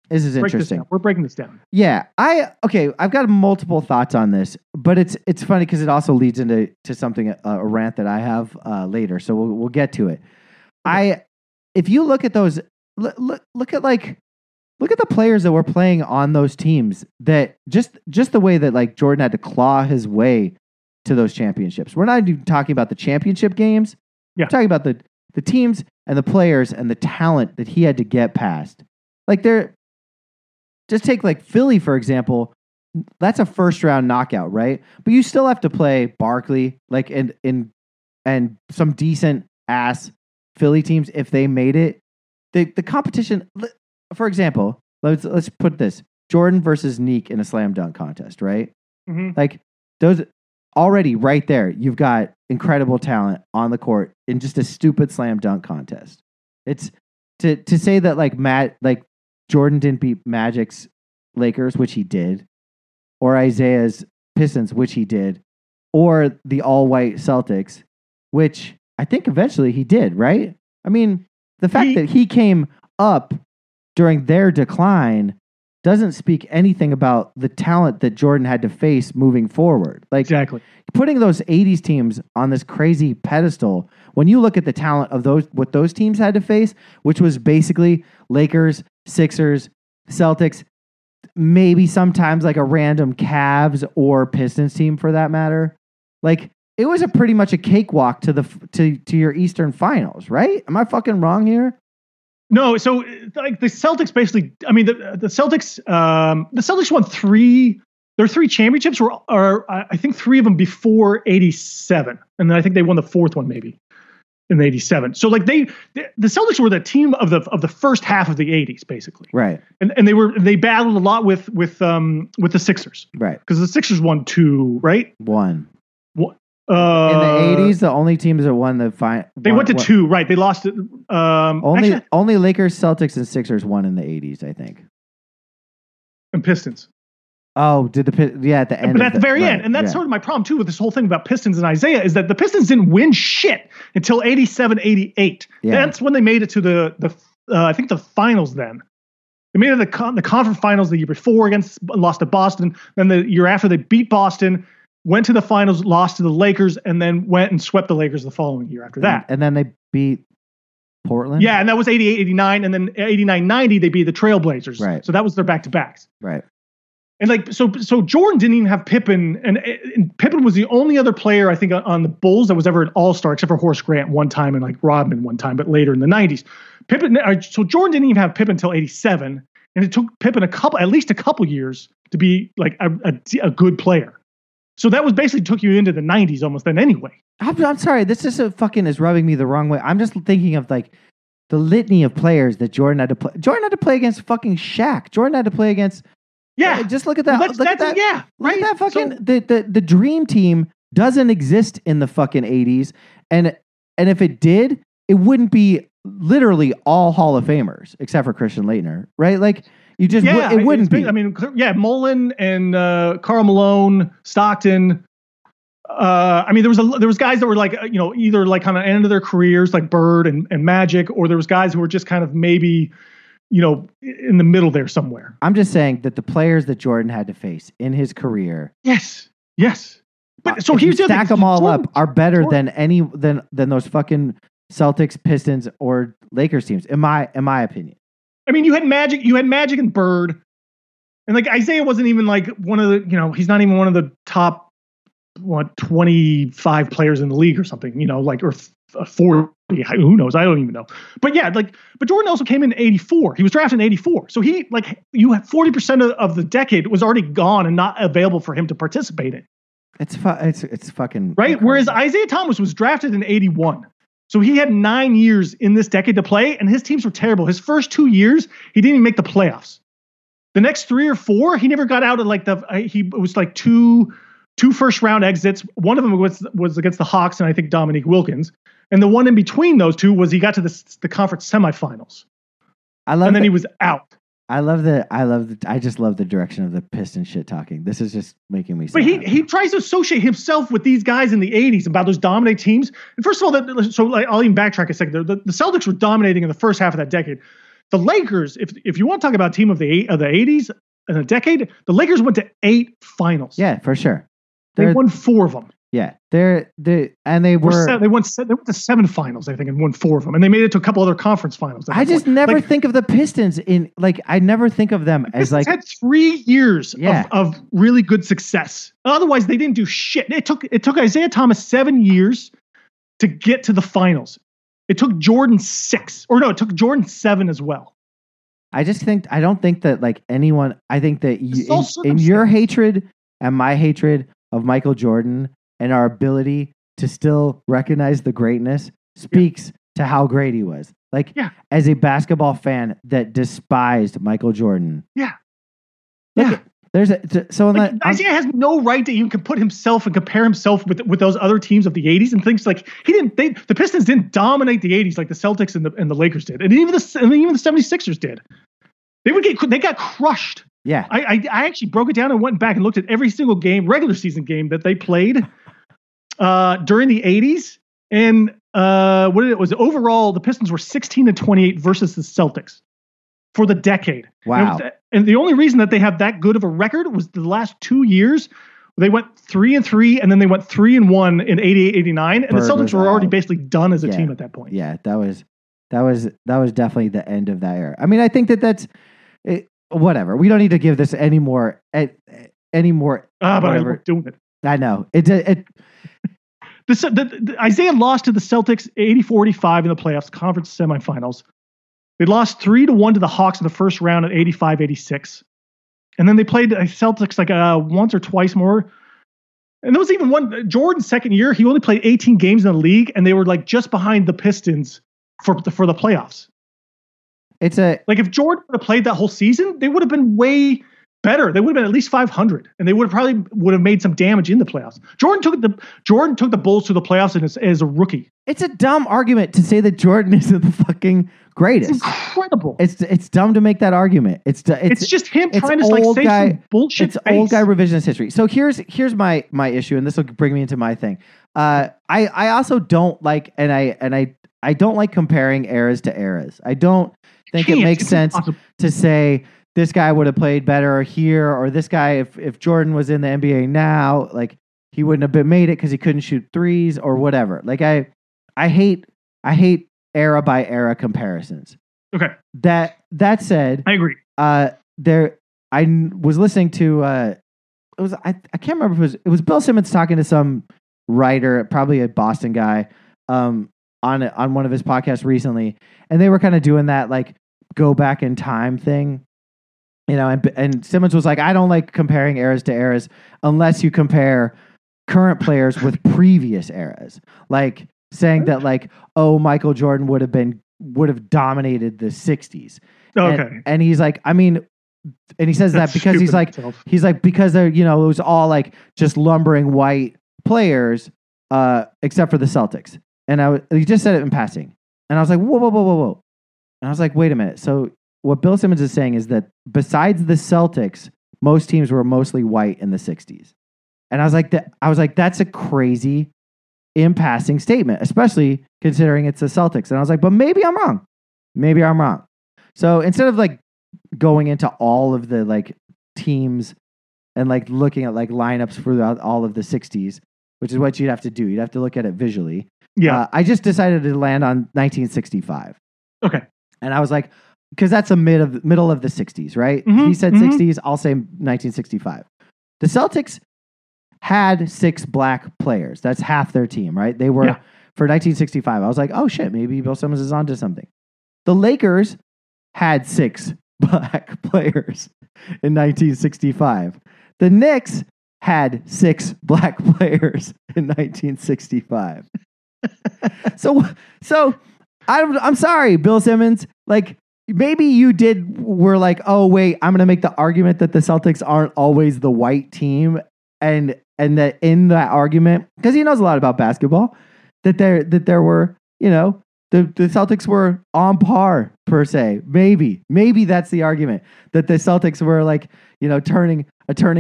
interesting. We're breaking this down. Yeah, I've got multiple thoughts on this, but it's funny because it also leads into something a rant that I have later. So we'll get to it. Okay. If you look at those, look at the players that were playing on those teams that just the way that like Jordan had to claw his way to those championships. We're not even talking about the championship games. Yeah, we're talking about the teams and the players and the talent that he had to get past. Like just take like Philly, for example. That's a first round knockout, right? But you still have to play Barkley, like and some decent ass Philly teams if they made it. The competition for example, let's put this: Jordan versus Nick in a slam dunk contest, right? Mm-hmm. Like those already right there, you've got incredible talent on the court in just a stupid slam dunk contest. It's to say that like Jordan didn't beat Magic's Lakers, which he did, or Isaiah's Pistons, which he did, or the all-white Celtics, which I think eventually he did, right? I mean, the fact that he came up during their decline doesn't speak anything about the talent that Jordan had to face moving forward. Like, exactly. Putting those 80s teams on this crazy pedestal, when you look at the talent of those, what those teams had to face, which was basically Lakers, Sixers, Celtics, maybe sometimes like a random Cavs or Pistons team for that matter. Like, it was a pretty much a cakewalk to the to your Eastern Finals, right? Am I fucking wrong here? No, so like the Celtics basically, I mean the Celtics won three championships were I think three of them before 87, and then I think they won the fourth one maybe in 87. So like the Celtics were the team of the first half of the 80s basically, right? And they battled a lot with the Sixers, right? Because the Sixers won two, right? One. In the 80s, the only teams that won the final... They went to two, right? They lost... Only Lakers, Celtics, and Sixers won in the 80s, I think. And Pistons. Oh, did the... Yeah, at the end. But at the very end. And that's sort of my problem, too, with this whole thing about Pistons and Isaiah, is that the Pistons didn't win shit until 87, 88. Yeah. That's when they made it to the I think, the finals then. They made it to the conference finals the year before lost to Boston. Then the year after, they beat Boston... Went to the finals, lost to the Lakers, and then went and swept the Lakers the following year after that. And then they beat Portland? Yeah, and that was 88, 89, and then 89, 90, they beat the Trailblazers. Right. So that was their back-to-backs. Right. And like, so Jordan didn't even have Pippen, and Pippen was the only other player, I think, on the Bulls that was ever an all-star, except for Horace Grant one time and like Rodman one time, but later in the 90s. So Jordan didn't even have Pippen until 87, and it took Pippen at least a couple years to be like a good player. So that was basically took you into the 90s almost then anyway. I'm sorry. This just is rubbing me the wrong way. I'm just thinking of like the litany of players that Jordan had to play. Jordan had to play against fucking Shaq. Jordan had to play against... Yeah. Just look at that. Look at that. Yeah. Right. Look at that fucking... The dream team doesn't exist in the fucking 80s. And if it did, it wouldn't be literally all Hall of Famers except for Christian Laettner. Right? Like... it wouldn't be. I mean, yeah, Mullen and Karl Malone, Stockton. I mean, there was guys that were like, you know, either like kind of end of their careers, like Bird and Magic, or there was guys who were just kind of maybe, you know, in the middle there somewhere. I'm just saying that the players that Jordan had to face in his career. Yes. But so here's the stack them all Jordan, up are better Jordan. than those fucking Celtics, Pistons, or Lakers teams, in my opinion. I mean, you had Magic and Bird, and like Isaiah wasn't even like one of the, you know, he's not even one of the top 25 players in the league or something, you know, like, or 40, who knows? I don't even know. But yeah, like, but Jordan also came in 84. He was drafted in 84. So he, like, you had 40% of the decade was already gone and not available for him to participate in. It's fucking right. Incredible. Whereas Isiah Thomas was drafted in 81. So he had 9 years in this decade to play, and his teams were terrible. His first 2 years, he didn't even make the playoffs. The next three or four, he never got out of like he was like two first round exits. One of them was against the Hawks and I think Dominique Wilkins. And the one in between those two was he got to the conference semifinals. And then he was out. I just love the direction of the Piston shit talking. This is just making me sad. But he tries to associate himself with these guys in the 80s about those dominant teams. And first of all, I'll even backtrack a second. The Celtics were dominating in the first half of that decade. The Lakers, if you want to talk about team of the 80s in a decade, the Lakers went to 8 finals. Yeah, for sure. They won 4 of them. Yeah, they went to 7 finals, I think, and won 4 of them, and they made it to a couple other conference finals. I just never think of the Pistons as had 3 years of really good success. Otherwise, they didn't do shit. It took Isiah Thomas 7 years to get to the finals. It took Jordan 6, or no, it took Jordan 7 as well. I just think I don't think that like anyone. I think that you, in your hatred and my hatred of Michael Jordan. And our ability to still recognize the greatness speaks to how great he was. Like, as a basketball fan that despised Michael Jordan. Yeah. Like, there's a, so in like, that, Isiah has no right to even put himself and compare himself with those other teams of the 80s and things like he didn't. The Pistons didn't dominate the 80s like the Celtics and the Lakers did, and even the 76ers did. They got crushed. Yeah, I actually broke it down and went back and looked at every single game, regular season game that they played during the 80s, and overall the Pistons were 16-28 versus the Celtics for the decade. Wow. And the only reason that they have that good of a record was the last 2 years. They went 3-3, and then they went 3-1 in 88-89. And Bird the Celtics were already basically done as a team at that point. Yeah, that was definitely the end of that era. I mean, I think that's it, whatever. We don't need to give this any more. But I was doing it. I know it. Isiah lost to the Celtics 80-45 in the playoffs, conference semifinals. They lost 3-1 to the Hawks in the first round at 85-86. And then they played the Celtics like once or twice more. And there was even one, Jordan's second year, he only played 18 games in the league, and they were like just behind the Pistons for the playoffs. It's like if Jordan would have played that whole season, they would have been way better. They would have been at least 500, and they would have made some damage in the playoffs. Jordan took the Bulls to the playoffs as a rookie. It's a dumb argument to say that Jordan isn't the fucking greatest. It's incredible. It's dumb to make that argument. It's just him trying to like say some bullshit. It's old guy revisionist history. So here's my issue, and this will bring me into my thing. I also don't like, and I don't like comparing eras to eras. I don't think it makes sense to say this guy would have played better here, or this guy if Jordan was in the NBA now, like he wouldn't have made it because he couldn't shoot threes or whatever. Like I hate era by era comparisons. Okay. That said, I agree. I was listening to I can't remember if it was Bill Simmons talking to some writer, probably a Boston guy, on one of his podcasts recently, and they were kind of doing that like go back in time thing, you know. And Simmons was like, I don't like comparing eras to eras unless you compare current players with previous eras, like saying that like, oh, Michael Jordan would have dominated the 60s. Okay. And he's like, I mean, and he says that because he's like, because they're, you know, it was all like just lumbering white players, except for the Celtics. And he just said it in passing. And I was like, whoa, whoa, whoa, whoa, whoa. And I was like, wait a minute. So what Bill Simmons is saying is that besides the Celtics, most teams were mostly white in the 60s. And I was like, that's a crazy in passing statement, especially considering it's the Celtics. And I was like, but maybe I'm wrong. Maybe I'm wrong. So instead of like going into all of the like teams and like looking at like lineups throughout all of the 60s, which is what you'd have to do. You'd have to look at it visually. Yeah. I just decided to land on 1965. Okay. And I was like, because that's the middle of the 60s, right? Mm-hmm, he said 60s. I'll say 1965. The Celtics had 6 black players. That's half their team, right? They were, for 1965, I was like, oh shit, maybe Bill Simmons is onto something. The Lakers had 6 black players in 1965. The Knicks had 6 black players in 1965. So I'm sorry, Bill Simmons, like, maybe you were like, oh wait, I'm going to make the argument that the Celtics aren't always the white team. And that in that argument, because he knows a lot about basketball, that there were, you know, the Celtics were on par per se. Maybe that's the argument, that the Celtics were like, you know, turning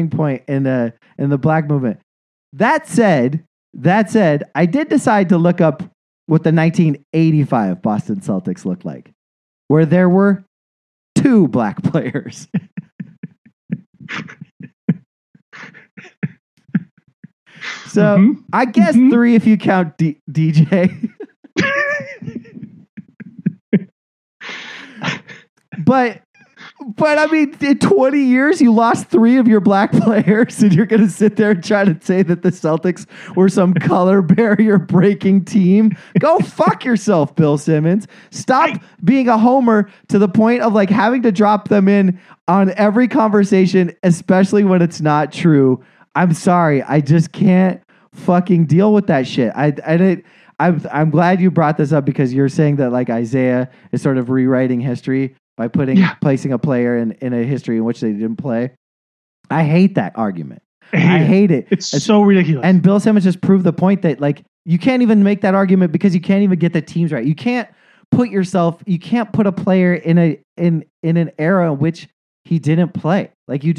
point in the black movement. That said, I did decide to look up what the 1985 Boston Celtics looked like, where there were 2 black players. So I guess 3 if you count DJ. but I mean, in 20 years, you lost 3 of your black players, and you're going to sit there and try to say that the Celtics were some color barrier breaking team. Go fuck yourself, Bill Simmons. Stop being a homer to the point of like having to drop them in on every conversation, especially when it's not true. I'm sorry. I just can't fucking deal with that shit. I, I, I'm glad you brought this up because you're saying that like Isiah is sort of rewriting history by placing a player in a history in which they didn't play. I hate that argument. I hate it. It's so ridiculous. And Bill Simmons just proved the point that like you can't even make that argument because you can't even get the teams right. You can't put a player in an era in which he didn't play. Like you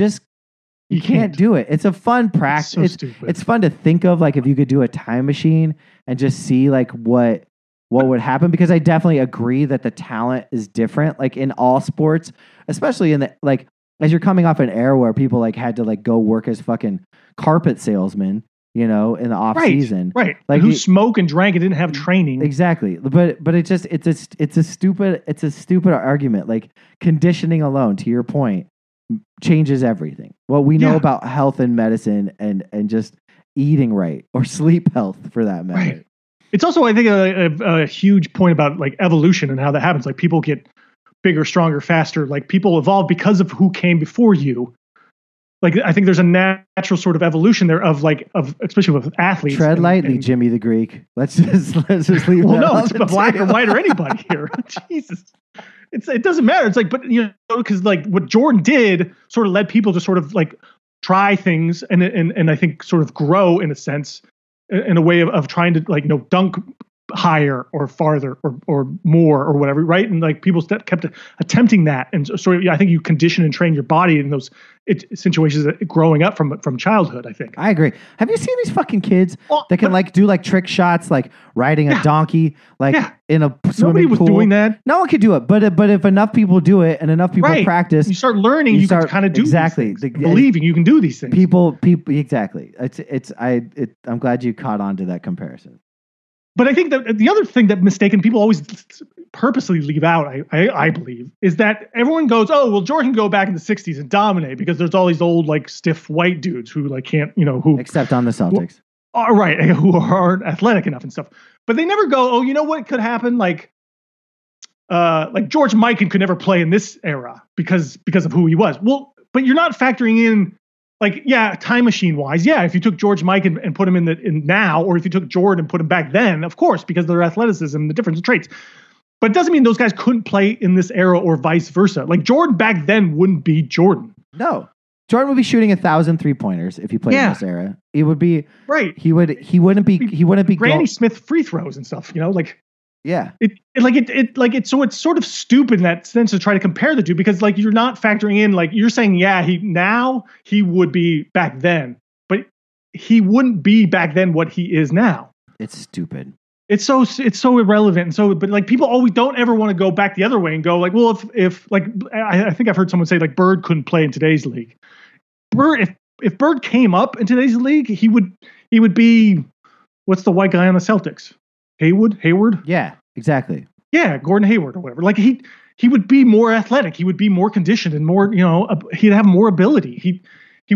can't do it. It's a fun practice. It's fun to think of, like if you could do a time machine and just see like what would happen, because I definitely agree that the talent is different, like in all sports, especially in the like as you're coming off an era where people like had to like go work as fucking carpet salesmen, you know, in the off season. Right. Like who smoked and drank and didn't have training. Exactly. But it's just it's a stupid argument. Like conditioning alone, to your point, changes everything. What we know about health and medicine and just eating right or sleep health for that matter. Right. It's also, I think, a huge point about like evolution and how that happens. Like people get bigger, stronger, faster. Like people evolve because of who came before you. Like I think there's a natural sort of evolution there of especially with athletes. Tread lightly, and Jimmy the Greek. Let's just leave. Well, no, it's black or white or anybody here. Jesus, it doesn't matter. It's like, but you know, because like what Jordan did sort of led people to sort of like try things and I think sort of grow in a sense, in a way of trying to like, you know, dunk higher or farther or more or whatever, right? And like people kept attempting that, and so I think you condition and train your body in those situations growing up from childhood. I think I agree. Have you seen these fucking kids that can like do like trick shots, like riding a donkey, like in a swimming pool? Nobody was doing that. No one could do it, but if enough people do it and enough people practice, you start learning. You start kind of do believing you can do these things. People, exactly. I'm glad you caught on to that comparison. But I think that the other thing that mistaken people always purposely leave out, I believe, is that everyone goes, oh, well, Jordan can go back in the 60s and dominate because there's all these old, like, stiff white dudes who, like, can't, you know, who... Except on the Celtics. Who aren't athletic enough and stuff. But they never go, oh, you know what could happen? Like George Mikan could never play in this era because of who he was. Well, but you're not factoring in... Like, yeah, time machine wise, yeah, if you took George Mike and put him in now, or if you took Jordan and put him back then, of course, because of their athleticism, the difference in traits. But it doesn't mean those guys couldn't play in this era or vice versa. Like Jordan back then wouldn't be Jordan. No. Jordan would be shooting 1,000 3-pointers if he played in this era. It would be He wouldn't be Granny Smith free throws and stuff, you know, like it's sort of stupid in that sense to try to compare the two, because like you're not factoring in, like you're saying, he would be back then, but he wouldn't be back then what he is now. It's stupid. It's so irrelevant. And so, but like people always don't ever want to go back the other way and go like, well, if like, I think I've heard someone say like Bird couldn't play in today's league. If Bird came up in today's league, he would be, what's the white guy on the Celtics? Hayward? Yeah, exactly. Yeah, Gordon Hayward or whatever. Like he would be more athletic. He would be more conditioned and more, you know, he'd have more ability. He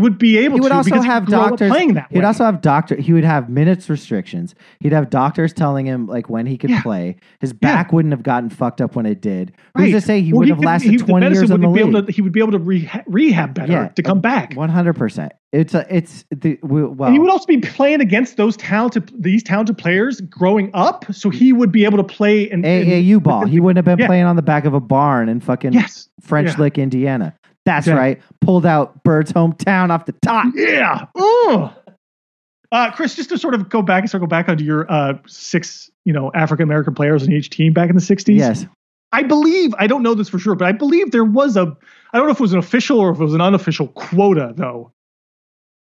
would be able to. He would also have doctors playing that. He'd also have doctor. He would have minutes restrictions. He'd have doctors telling him like when he could play. His back wouldn't have gotten fucked up when it did. Who's to say he would have lasted 20 years in the league? He would be able to rehab better to come back. 100%. And he would also be playing against these talented players growing up, so he would be able to play in AAU ball. He wouldn't have been playing on the back of a barn in fucking French Lick, Indiana. That's right. Pulled out Bird's hometown off the top. Yeah. Ooh. Chris, just to sort of go back and circle back onto your six, you know, African American players in each team back in the 60s. Yes. I don't know this for sure, but I believe there was I don't know if it was an official or if it was an unofficial quota though,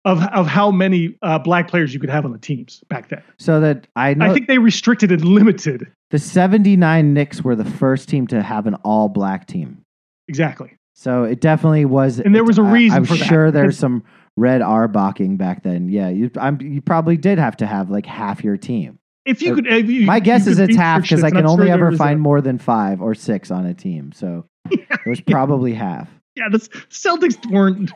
of how many black players you could have on the teams back then. So that I think they restricted and limited. The 79 Knicks were the first team to have an all black team. Exactly. So it definitely was, and there was a reason. I'm sure there's some Red Auerbaching back then. Yeah, you probably did have to have like half your team. If you could, my guess is it's half, because I can only ever find more than 5 or 6 on a team. So it was probably half. Yeah, the Celtics weren't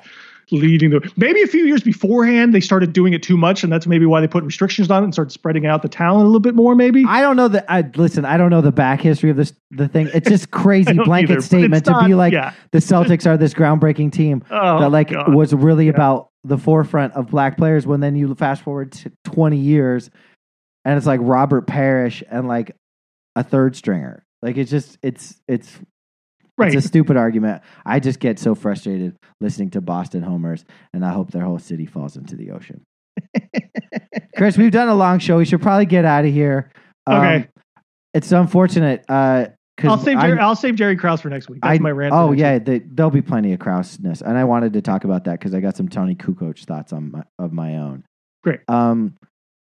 leading the. Maybe a few years beforehand they started doing it too much, and that's maybe why they put restrictions on it and started spreading out the talent a little bit more. Maybe I don't know that. I don't know the back history of the thing. It's just crazy blanket statement to be like the Celtics are this groundbreaking team that like was really about the forefront of black players. When then you fast forward to 20 years. and it's like Robert Parrish and like a third stringer. Like it's just it's right. It's a stupid argument. I just get so frustrated listening to Boston homers, and I hope their whole city falls into the ocean. Chris, we've done a long show. We should probably get out of here. Okay. It's unfortunate. I'll save Jerry Krause for next week. That's my rant. Oh yeah, there'll be plenty of Krause-ness, and I wanted to talk about that because I got some Tony Kukoc thoughts of my own. Great.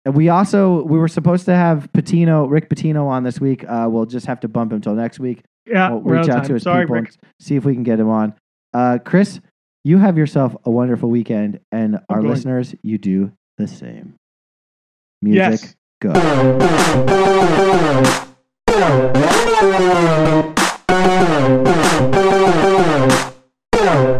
And we were supposed to have Rick Pitino on this week. We'll just have to bump him till next week. Yeah, we'll reach out to his people and see if we can get him on. Chris, you have yourself a wonderful weekend, and our listeners, you do the same. Music, yes. Go.